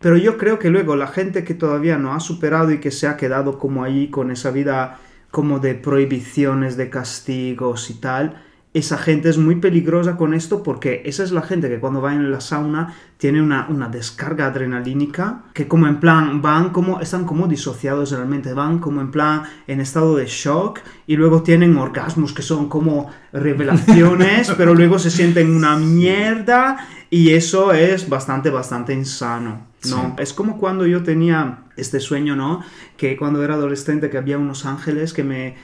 Pero yo creo que luego la gente que todavía no ha superado y que se ha quedado como ahí con esa vida como de prohibiciones, de castigos y tal... Esa gente es muy peligrosa con esto porque esa es la gente que cuando va en la sauna tiene una descarga adrenalínica que como en plan están como disociados realmente, van como en plan en estado de shock y luego tienen orgasmos que son como revelaciones, pero luego se sienten una mierda y eso es bastante, bastante insano, ¿no? Sí. Es como cuando yo tenía este sueño, ¿no? Que cuando era adolescente que había unos ángeles que me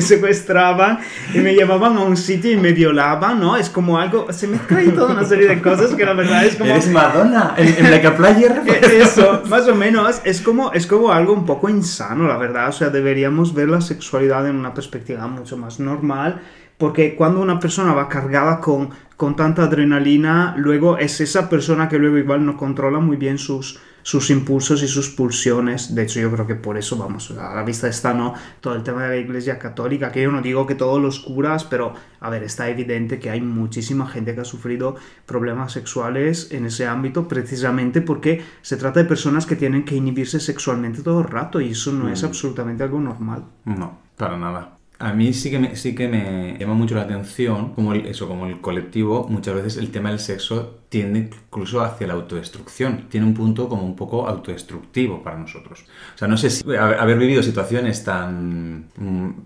secuestraban y me llevaban a un sitio y me violaban, ¿no? Es como algo... Se mezcla ahí toda una serie de cosas que la verdad es como... ¿Eres Madonna? ¿En Black Player? Eso, más o menos. Es como algo un poco insano, la verdad. O sea, deberíamos ver la sexualidad en una perspectiva mucho más normal, porque cuando una persona va cargada con tanta adrenalina, luego es esa persona que luego igual no controla muy bien sus... sus impulsos y sus pulsiones. De hecho, yo creo que por eso, vamos, a la vista está, ¿no?, todo el tema de la Iglesia Católica, que yo no digo que todos los curas, pero, a ver, está evidente que hay muchísima gente que ha sufrido problemas sexuales en ese ámbito, precisamente porque se trata de personas que tienen que inhibirse sexualmente todo el rato, y eso no es absolutamente algo normal. No, para nada. A mí sí que me llama mucho la atención como el colectivo, muchas veces el tema del sexo tiende incluso hacia la autodestrucción. Tiene un punto como un poco autodestructivo para nosotros. O sea, no sé si haber vivido situaciones tan...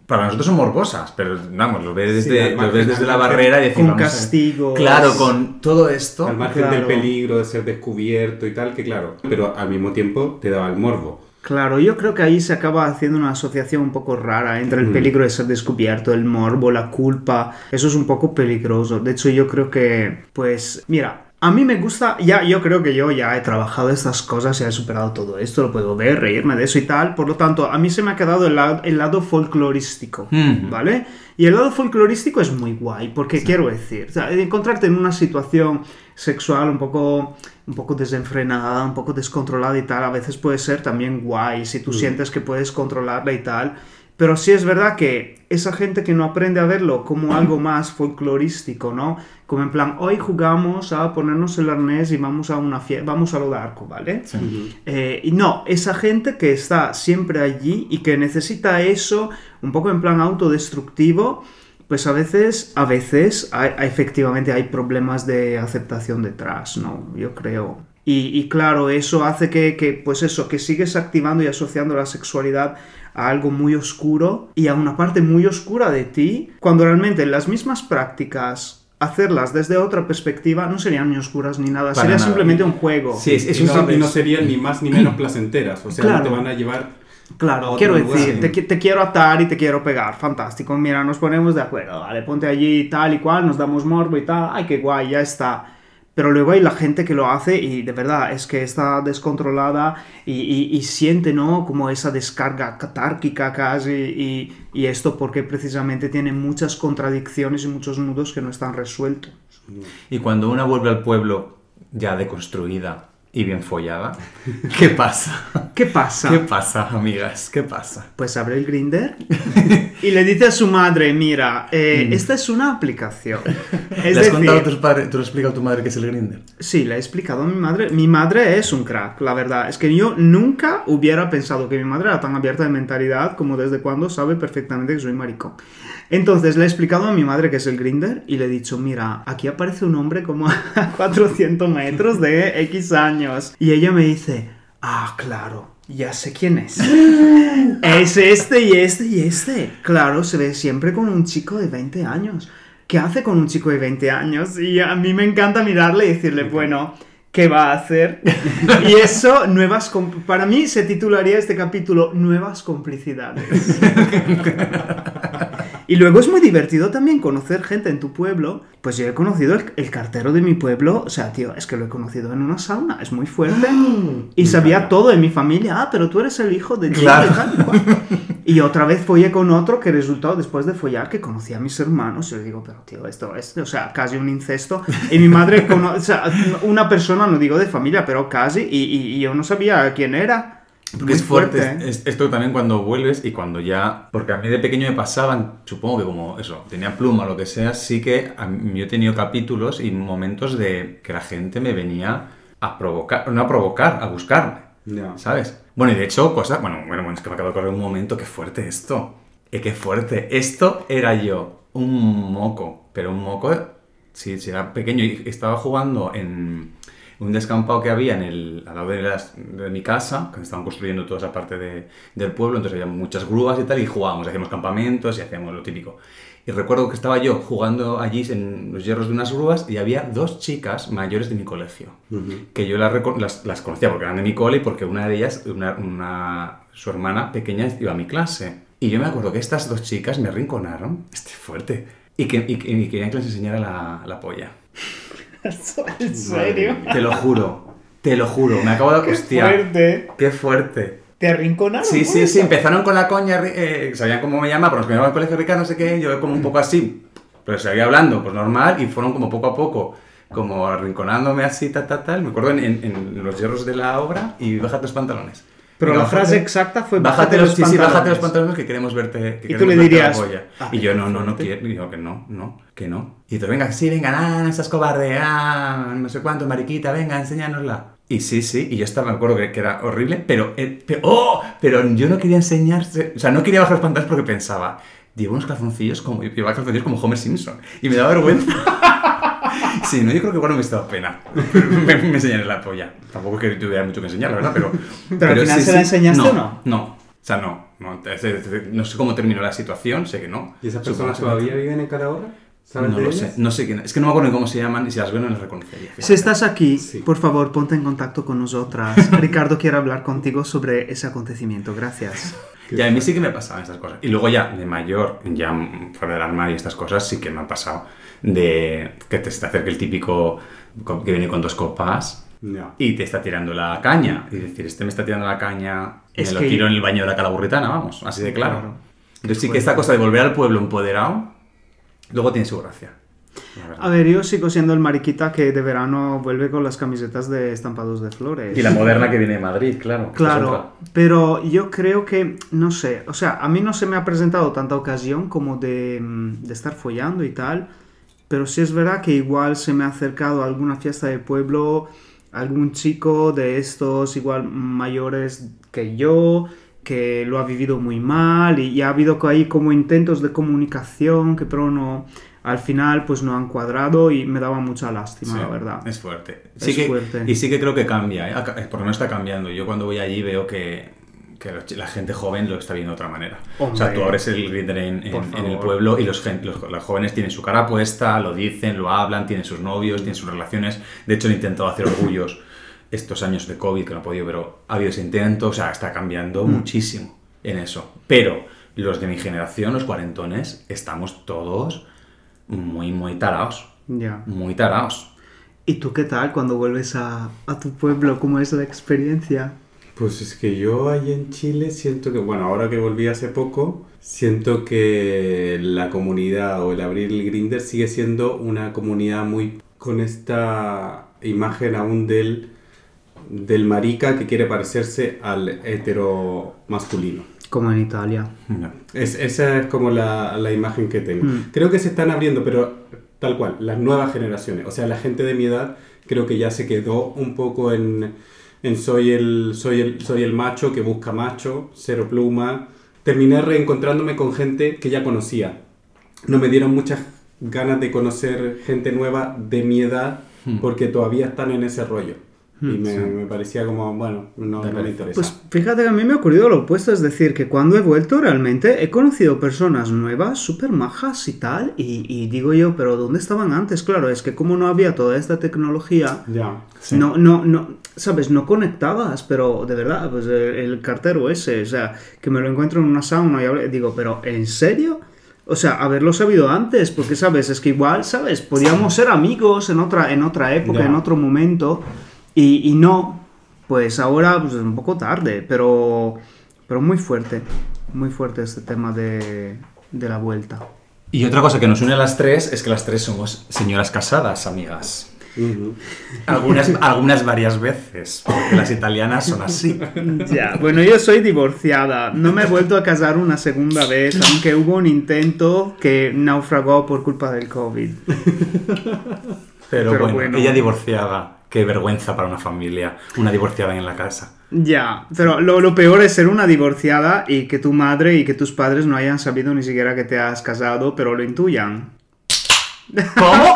Para nosotros son morbosas, pero vamos, lo ves desde la barrera y decimos... Con castigos... Claro, con todo esto... Al margen del peligro de ser descubierto y tal, que claro, pero al mismo tiempo te daba el morbo. Claro, yo creo que ahí se acaba haciendo una asociación un poco rara entre el peligro de ser descubierto, el morbo, la culpa. Eso es un poco peligroso. De hecho, yo creo que, pues, mira, a mí me gusta, ya, yo creo que yo ya he trabajado estas cosas, ya he superado todo esto, lo puedo ver, reírme de eso y tal. Por lo tanto, a mí se me ha quedado el lado folclorístico, ¿vale? Y el lado folclorístico es muy guay, porque quiero decir, o sea, encontrarte en una situación sexual un poco desenfrenada, un poco descontrolada y tal, a veces puede ser también guay si tú sientes que puedes controlarla y tal, pero sí es verdad que esa gente que no aprende a verlo como algo más folclorístico, ¿no? Como en plan, hoy jugamos a ponernos el arnés y vamos a una fiesta, vamos a lo de arco, ¿vale? Sí. Y no, esa gente que está siempre allí y que necesita eso un poco en plan autodestructivo, pues a veces efectivamente hay problemas de aceptación detrás, ¿no? Yo creo. Y claro, eso hace que sigues activando y asociando la sexualidad a algo muy oscuro y a una parte muy oscura de ti, cuando realmente las mismas prácticas, hacerlas desde otra perspectiva, no serían ni oscuras ni nada, sería simplemente un juego. Sí, no serían ni más ni menos placenteras, o sea, claro, no te van a llevar... Claro, quiero decir, te quiero atar y te quiero pegar, fantástico, mira, nos ponemos de acuerdo, vale, ponte allí tal y cual, nos damos morbo y tal, ay, qué guay, ya está... Pero luego hay la gente que lo hace y de verdad es que está descontrolada y siente, ¿no?, como esa descarga catárquica casi y esto porque precisamente tiene muchas contradicciones y muchos nudos que no están resueltos. Y cuando una vuelve al pueblo ya deconstruida y bien follada, ¿qué pasa? ¿Qué pasa? ¿Qué pasa, amigas? ¿Qué pasa? Pues abre el Grindr y le dice a su madre, mira, esta es una aplicación. Es ¿Le has decir, contado a tus padres, tú le has explicado a tu madre qué es el Grindr? Sí, le he explicado a mi madre. Mi madre es un crack, la verdad. Es que yo nunca hubiera pensado que mi madre era tan abierta de mentalidad como desde cuando sabe perfectamente que soy maricón. Entonces, le he explicado a mi madre qué es el Grindr y le he dicho, mira, aquí aparece un hombre como a 400 metros de X años. Y ella me dice, ah, claro, ya sé quién es. Es este y este y este. Claro, se ve siempre con un chico de 20 años. ¿Qué hace con un chico de 20 años? Y a mí me encanta mirarle y decirle, bueno, ¿qué va a hacer? Y eso, para mí se titularía este capítulo, Nuevas Complicidades. Y luego es muy divertido también conocer gente en tu pueblo. Pues yo he conocido el cartero de mi pueblo, o sea, tío, es que lo he conocido en una sauna, es muy fuerte. Y sabía todo de mi familia, ah, pero tú eres el hijo de... Claro. Y otra vez follé con otro que resultó, después de follar, que conocí a mis hermanos. Y yo digo, pero tío, esto es, o sea, casi un incesto. Y mi madre conoce, o sea, una persona, no digo de familia, pero casi, y yo no sabía quién era. Porque muy es fuerte. Esto también cuando vuelves y cuando ya... Porque a mí de pequeño me pasaban, supongo que como eso, tenía pluma o lo que sea, sí que yo he tenido capítulos y momentos de que la gente me venía a provocar, no a provocar, a buscarme, yeah, ¿sabes? Bueno, y de hecho, cosas... Bueno, es que me acabo de correr un momento, qué fuerte esto. Qué fuerte. Esto era yo, un moco, pero un moco, sí, era pequeño y estaba jugando en... un descampado que había al lado de mi casa, que estaban construyendo toda esa parte del pueblo, entonces había muchas grúas y tal, y jugábamos, hacíamos campamentos y hacíamos lo típico. Y recuerdo que estaba yo jugando allí en los hierros de unas grúas y había dos chicas mayores de mi colegio, que yo las conocía porque eran de mi cole y porque una de ellas, su hermana pequeña, iba a mi clase. Y yo me acuerdo que estas dos chicas me rinconaron, fuerte, y querían que les enseñara la polla. ¿En serio? Te lo juro. Me acabo de... ¡Qué fuerte! ¿Te arrinconaron? Sí, empezaron con la coña, sabían cómo me llamaba, pero nos quedaban al colegio Ricardo, no sé qué, yo como un poco así, pero seguía hablando, pues normal, y fueron como poco a poco como arrinconándome así, tal. Me acuerdo en los hierros de la obra y bájate los pantalones. Pero no, la frase exacta fue bájate los pantalones que queremos verte. Que y tú le dirías. Y yo no quiero. Y digo que no. Y tú, venga, sí, venga, nada, estás cobarde, no sé cuánto, mariquita, venga, enséñanosla. Y sí, y yo estaba, me acuerdo que era horrible, pero yo no quería enseñarse, o sea, no quería bajar los pantalones porque pensaba, llevo unos calzoncillos como Homer Simpson, y me daba vergüenza. Sí, no, yo creo que igual no me estaba pena. me enseñaré la polla. Tampoco es que tuviera mucho que enseñar, la verdad, pero al final sí, ¿se la enseñaste o no? No, o sea, no. No sé cómo terminó la situación, sé que no. ¿Y esas personas todavía viven en Calahorra? No lo sé, no sé quién es que no me acuerdo cómo se llaman y si las veo no las reconocería. Si estás aquí, sí, por favor, ponte en contacto con nosotras. Ricardo quiere hablar contigo sobre ese acontecimiento, gracias. Ya, a mí sí que me pasaban estas cosas. Y luego ya, de mayor, ya fuera del armario y estas cosas, sí que me han pasado de que te acerque el típico que viene con dos copas. No. Y te está tirando la caña. Y decir, este me está tirando la caña, es me que... lo tiro en el baño de la Calaburritana, vamos, así de claro. Entonces sí que esta cosa de volver al pueblo empoderado... Luego tiene su gracia. A ver, yo sigo siendo el mariquita que de verano vuelve con las camisetas de estampados de flores. Y la moderna que viene de Madrid, claro. Claro, pero yo creo que, no sé, o sea, a mí no se me ha presentado tanta ocasión como de estar follando y tal, pero sí es verdad que igual se me ha acercado a alguna fiesta de pueblo, algún chico de estos igual mayores que yo... que lo ha vivido muy mal y ha habido ahí como intentos de comunicación que pero no, al final pues no han cuadrado y me daba mucha lástima, sí, la verdad. Es fuerte. Sí, fuerte. Y sí que creo que cambia, ¿eh? Por lo menos está cambiando. Yo cuando voy allí veo que la gente joven lo está viendo de otra manera. Hombre, o sea, tú abres el grinder en el pueblo y los jóvenes tienen su cara puesta, lo dicen, lo hablan, tienen sus novios, tienen sus relaciones. De hecho, han intentado hacer orgullos estos años de COVID que no ha podido, pero ha habido ese intento, o sea, está cambiando muchísimo en eso. Pero los de mi generación, los cuarentones, estamos todos muy, muy taraos. Ya. Muy taraos. ¿Y tú qué tal cuando vuelves a tu pueblo? ¿Cómo es la experiencia? Pues es que yo ahí en Chile siento que, bueno, ahora que volví hace poco, siento que la comunidad o el abrir el Grindr sigue siendo una comunidad muy con esta imagen aún del marica que quiere parecerse al hetero masculino. Como en Italia. No. Esa es como la imagen que tengo. Creo que se están abriendo, pero tal cual, las nuevas generaciones. O sea, la gente de mi edad creo que ya se quedó un poco en soy el macho que busca macho, cero pluma. Terminé reencontrándome con gente que ya conocía. No me dieron muchas ganas de conocer gente nueva de mi edad porque todavía están en ese rollo. Y me parecía como, bueno, no me interesa. Pues fíjate que a mí me ha ocurrido lo opuesto, es decir, que cuando he vuelto realmente he conocido personas nuevas, súper majas y tal, y digo yo, pero ¿dónde estaban antes? Claro, es que como no había toda esta tecnología, ya, sí, no, ¿sabes? No conectabas, pero de verdad, pues el cartero ese, o sea, que me lo encuentro en una sauna y digo, pero ¿en serio? O sea, haberlo sabido antes, porque, ¿sabes? Es que igual, ¿sabes? Podíamos ser amigos en otra época, ya, en otro momento... Y no, pues ahora pues es un poco tarde, pero muy fuerte este tema de la vuelta. Y otra cosa que nos une a las tres es que las tres somos señoras casadas, amigas. Algunas varias veces, porque las italianas son así. Ya, bueno, yo soy divorciada, no me he vuelto a casar una segunda vez, aunque hubo un intento que naufragó por culpa del COVID. Pero bueno, ella divorciada. Qué vergüenza para una familia, una divorciada en la casa. Ya, pero lo peor es ser una divorciada y que tu madre y que tus padres no hayan sabido ni siquiera que te has casado, pero lo intuyan. ¿Cómo?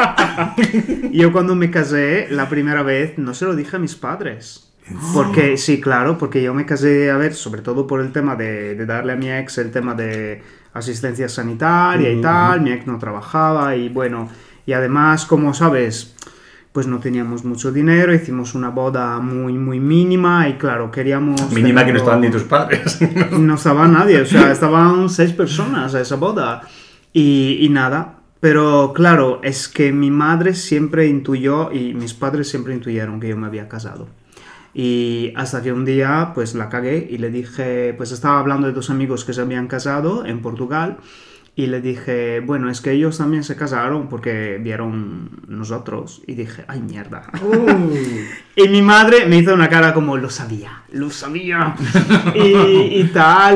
Yo cuando me casé la primera vez no se lo dije a mis padres. Porque, sí, claro, porque yo me casé, a ver, sobre todo por el tema de darle a mi ex el tema de asistencia sanitaria y tal, mi ex no trabajaba y bueno, y además, como sabes... pues no teníamos mucho dinero, hicimos una boda muy, muy mínima y claro, queríamos... Mínima que no estaban ni tus padres. No estaba nadie, o sea, estaban 6 personas a esa boda y nada. Pero claro, es que mi madre siempre intuyó y mis padres siempre intuyeron que yo me había casado. Y hasta que un día pues la cagué y le dije, pues estaba hablando de 2 amigos que se habían casado en Portugal... Y le dije, bueno, es que ellos también se casaron porque vieron nosotros. Y dije, ay, mierda. Y mi madre me hizo una cara como, lo sabía.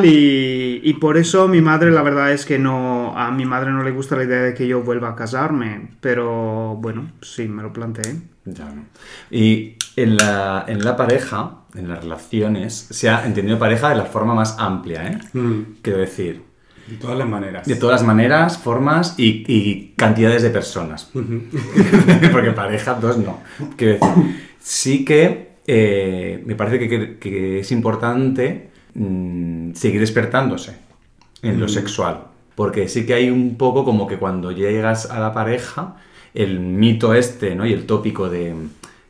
y por eso mi madre, la verdad es que no, a mi madre no le gusta la idea de que yo vuelva a casarme. Pero bueno, sí, me lo planteé. Ya, ¿no? Y en la pareja, en las relaciones, se ha entendido pareja de la forma más amplia, ¿eh? Quiero decir... De todas las maneras. De todas las maneras, formas y cantidades de personas. Porque pareja, dos no. Quiero decir, sí que me parece que es importante seguir despertándose en lo sexual. Porque sí que hay un poco como que cuando llegas a la pareja, el mito este, ¿no? Y el tópico de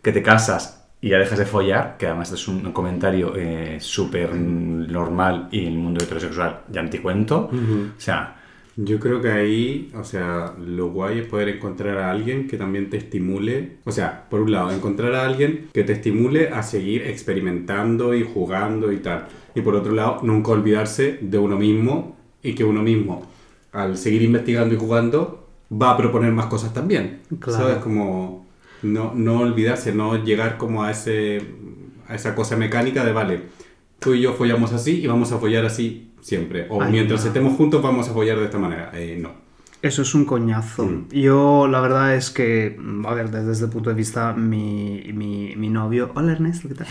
que te casas y ya dejas de follar, que además es un comentario súper normal y en el mundo heterosexual ya no te cuento. O sea, yo creo que ahí, o sea, lo guay es poder encontrar a alguien que también te estimule. O sea, por un lado, encontrar a alguien que te estimule a seguir experimentando y jugando y tal. Y por otro lado, nunca olvidarse de uno mismo y que uno mismo, al seguir investigando y jugando, va a proponer más cosas también. Claro. ¿Sabes? Como... No olvidarse, no llegar como a esa cosa mecánica de, vale, tú y yo follamos así y vamos a follar así siempre. O ay, mientras no estemos juntos vamos a follar de esta manera. No. Eso es un coñazo. Yo, la verdad es que, a ver, desde el punto de vista, mi novio... Hola, Ernesto, ¿qué tal?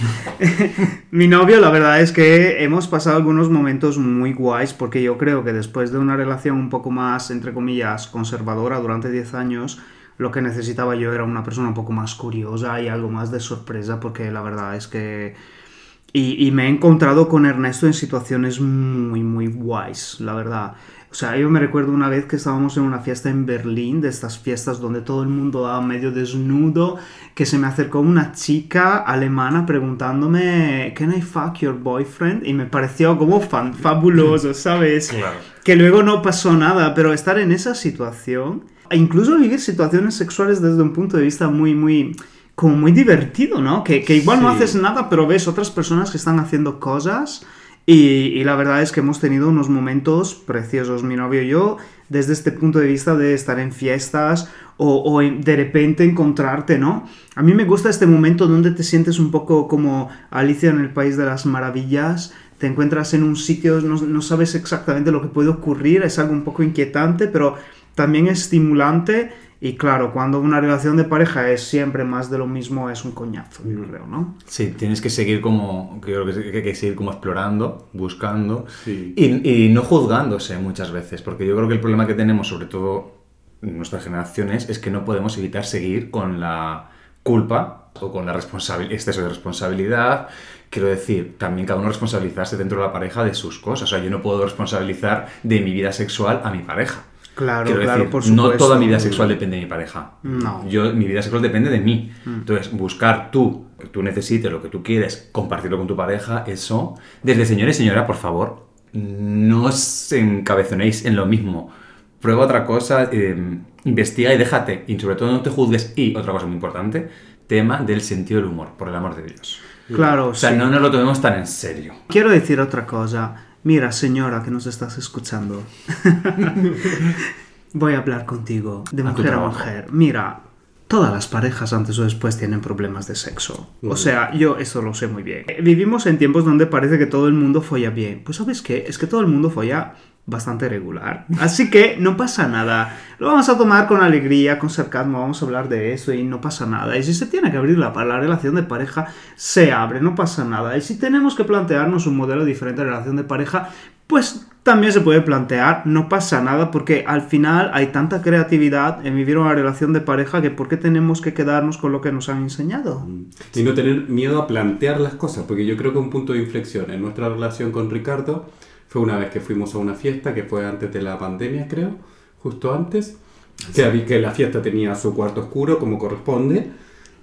Mi novio, la verdad es que hemos pasado algunos momentos muy guays, porque yo creo que después de una relación un poco más, entre comillas, conservadora durante 10 años... Lo que necesitaba yo era una persona un poco más curiosa y algo más de sorpresa, porque la verdad es que... Y me he encontrado con Ernesto en situaciones muy, muy guays, la verdad. O sea, yo me recuerdo una vez que estábamos en una fiesta en Berlín, de estas fiestas donde todo el mundo va medio desnudo, que se me acercó una chica alemana preguntándome ¿Can I fuck your boyfriend? Y me pareció como fabuloso, ¿sabes? Claro. Que luego no pasó nada, pero estar en esa situación... E incluso vivir situaciones sexuales desde un punto de vista muy, muy... Como muy divertido, ¿no? Que igual sí. No haces nada, pero ves otras personas que están haciendo cosas. Y la verdad es que hemos tenido unos momentos preciosos, mi novio y yo, desde este punto de vista de estar en fiestas o de repente encontrarte, ¿no? A mí me gusta este momento donde te sientes un poco como Alicia en el País de las Maravillas. Te encuentras en un sitio, no sabes exactamente lo que puede ocurrir, es algo un poco inquietante, pero... También es estimulante y claro, cuando una relación de pareja es siempre más de lo mismo, es un coñazo, yo creo, ¿no? Sí, tienes que seguir como, creo que seguir como explorando, buscando sí. y no juzgándose muchas veces, porque yo creo que el problema que tenemos, sobre todo en nuestras generaciones, es que no podemos evitar seguir con la culpa o con la exceso de responsabilidad. Quiero decir, también cada uno responsabilizarse dentro de la pareja de sus cosas. O sea, yo no puedo responsabilizar de mi vida sexual a mi pareja. Claro, quiero decir, por supuesto. No toda mi vida sexual depende de mi pareja. No. Mi vida sexual depende de mí. Entonces, buscar tú necesites lo que tú quieres, compartirlo con tu pareja, eso... Desde señor y señora, por favor, no os encabezonéis en lo mismo. Prueba otra cosa, investiga y déjate. Y sobre todo no te juzgues. Y otra cosa muy importante, tema del sentido del humor, por el amor de Dios. Claro, o sea, sí. No nos lo tomemos tan en serio. Quiero decir otra cosa... Mira, señora, que nos estás escuchando. Voy a hablar contigo de mujer a mujer. Mira, todas las parejas antes o después tienen problemas de sexo. O sea, yo eso lo sé muy bien. Vivimos en tiempos donde parece que todo el mundo folla bien. Pues ¿sabes qué? Es que todo el mundo folla bastante regular. Así que no pasa nada. Lo vamos a tomar con alegría, con sarcasmo, vamos a hablar de eso y no pasa nada. Y si se tiene que abrir la relación de pareja, se abre, no pasa nada. Y si tenemos que plantearnos un modelo diferente de relación de pareja, pues también se puede plantear, no pasa nada, porque al final hay tanta creatividad en vivir una relación de pareja que ¿por qué tenemos que quedarnos con lo que nos han enseñado? Y no tener miedo a plantear las cosas, porque yo creo que un punto de inflexión en nuestra relación con Ricardo... Fue una vez que fuimos a una fiesta, que fue antes de la pandemia, creo, justo antes. Que la fiesta tenía su cuarto oscuro, como corresponde.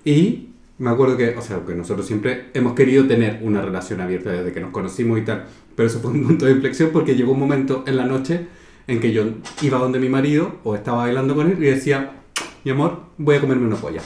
Y me acuerdo que, o sea, que nosotros siempre hemos querido tener una relación abierta desde que nos conocimos y tal. Pero eso fue un punto de inflexión porque llegó un momento en la noche en que yo iba donde mi marido, o estaba bailando con él, y decía, mi amor, voy a comerme una polla.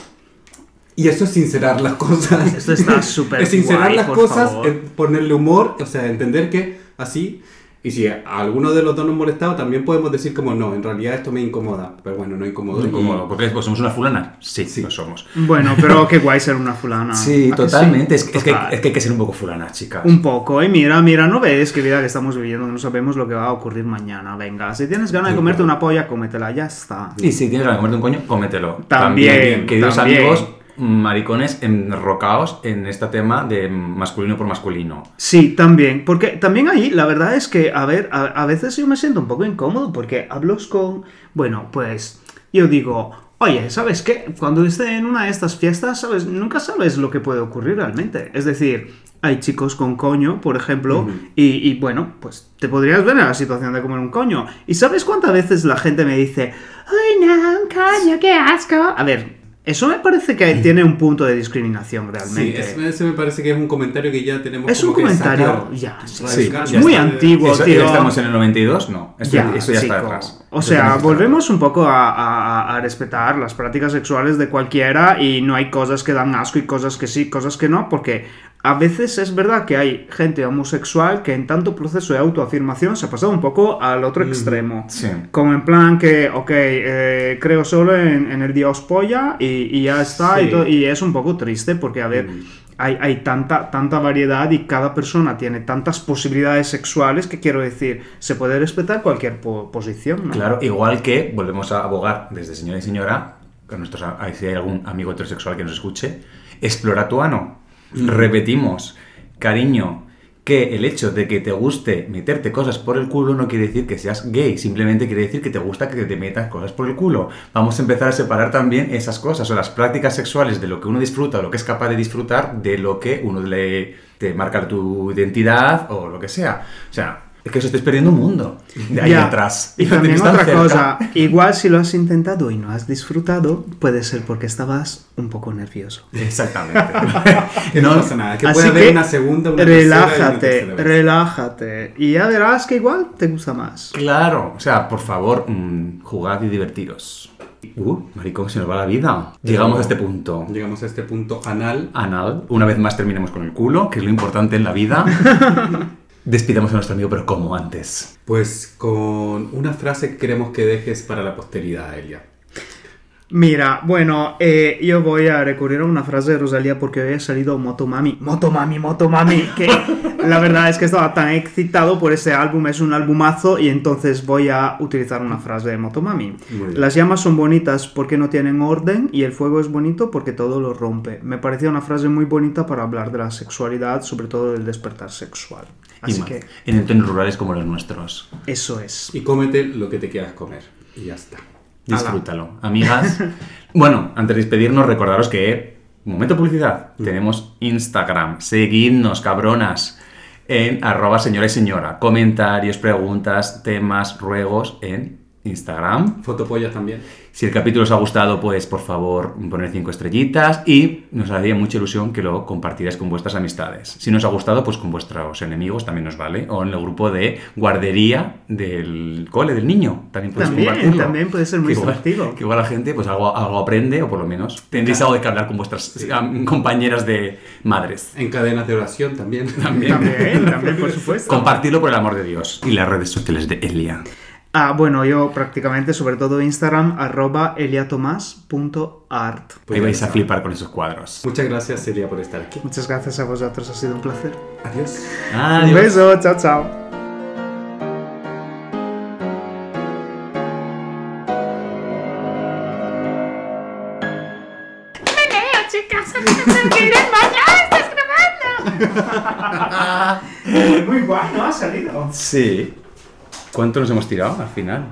Y eso es sincerar las cosas. Esto está súper guay, por favor. Es sincerar las cosas, ponerle humor, o sea, entender que... Así Y si a alguno de los dos nos molestaba, también podemos decir como no, en realidad esto me incomoda. Pero bueno, no incomoda. No incomoda, porque pues, somos una fulana. Sí, sí, lo somos. Bueno, pero qué guay ser una fulana. Sí, totalmente. Sí, es que hay que ser un poco fulana, chicas. Un poco, y mira, no ves qué vida que estamos viviendo, no sabemos lo que va a ocurrir mañana. Venga, si tienes ganas de comerte una polla, cómetela, ya está. Y si tienes ganas de comerte un coño, cómetelo. También queridos amigos... maricones enrocados en este tema de masculino por masculino. Sí, también, porque también ahí la verdad es que, a ver, a veces yo me siento un poco incómodo porque hablo con, bueno, pues yo digo, oye, ¿sabes qué? Cuando esté en una de estas fiestas, ¿sabes? Nunca sabes lo que puede ocurrir realmente. Es decir, hay chicos con coño, por ejemplo, y bueno, pues te podrías ver en la situación de comer un coño. ¿Y sabes cuántas veces la gente me dice, ¡ay, no, un coño, qué asco! A ver... Eso me parece que tiene un punto de discriminación realmente. Sí, eso me parece que es un comentario que ya tenemos. Es como un comentario que ya, sí, sí, ya muy antiguo, eso, tío. ¿Estamos en el 92? No, eso ya está atrás. O sea, volvemos un poco a respetar las prácticas sexuales de cualquiera y no hay cosas que dan asco y cosas que sí, cosas que no, porque a veces es verdad que hay gente homosexual que en tanto proceso de autoafirmación se ha pasado un poco al otro extremo. Sí. Como en plan que, ok, creo solo en el dios polla y ya está, sí. Y es un poco triste porque, a ver... Hay tanta variedad y cada persona tiene tantas posibilidades sexuales que, quiero decir, se puede respetar cualquier posición, ¿no? Claro, igual que volvemos a abogar desde señora y señora, con nuestros, si hay algún amigo heterosexual que nos escuche, explora tu ano. Repetimos, cariño, que el hecho de que te guste meterte cosas por el culo no quiere decir que seas gay, simplemente quiere decir que te gusta que te metas cosas por el culo. Vamos a empezar a separar también esas cosas, o las prácticas sexuales de lo que uno disfruta, o lo que es capaz de disfrutar, de lo que uno le te marca tu identidad o lo que sea. O sea, es que os estáis perdiendo un mundo de ahí atrás. Y también otra cosa, igual si lo has intentado y no has disfrutado, puede ser porque estabas un poco nervioso. Exactamente. No pasa nada, que puede haber una segunda, una tercera. Relájate. Y ya verás que igual te gusta más. Claro, o sea, por favor, jugad y divertiros. Maricón, se nos va la vida. Llegamos a este punto. Llegamos a este punto anal. Anal. Una vez más terminamos con el culo, que es lo importante en la vida. Despidamos a nuestro amigo, pero como antes. Pues con una frase que queremos que dejes para la posteridad, Elia. Mira, bueno, yo voy a recurrir a una frase de Rosalía porque hoy ha salido Moto Mami, que la verdad es que estaba tan excitado por ese álbum, es un albumazo, y entonces voy a utilizar una frase de Moto Mami. Las llamas son bonitas porque no tienen orden y el fuego es bonito porque todo lo rompe. Me parecía una frase muy bonita para hablar de la sexualidad, sobre todo del despertar sexual. Así que, en entornos rurales como los nuestros. Eso es. Y cómete lo que te quieras comer. Y ya está. Disfrútalo. Ala. Amigas. Bueno, antes de despedirnos, recordaros que... Momento publicidad. Tenemos Instagram. Seguidnos, cabronas. En @señora y señora. Comentarios, preguntas, temas, ruegos en Instagram. Fotopollas también. Si el capítulo os ha gustado, pues por favor poner 5 estrellitas y nos haría mucha ilusión que lo compartierais con vuestras amistades. Si no os ha gustado, pues con vuestros enemigos también nos vale. O en el grupo de guardería del cole del niño. También puede ser muy divertido. Que igual la gente pues algo aprende, o por lo menos tendréis algo de que hablar con vuestras compañeras de madres. En cadenas de oración también. También, por supuesto. Compartirlo por el amor de Dios. Y las redes sociales de Elia. Bueno, yo prácticamente, sobre todo Instagram, @eliatomas.art. Ahí vais a flipar con esos cuadros. Muchas gracias, Elia, por estar aquí. Muchas gracias a vosotros, ha sido un placer. Adiós. Adiós. Un beso, chao, chao. Muy guay, ¿no? Ha salido. Sí. ¿Cuánto nos hemos tirado al final?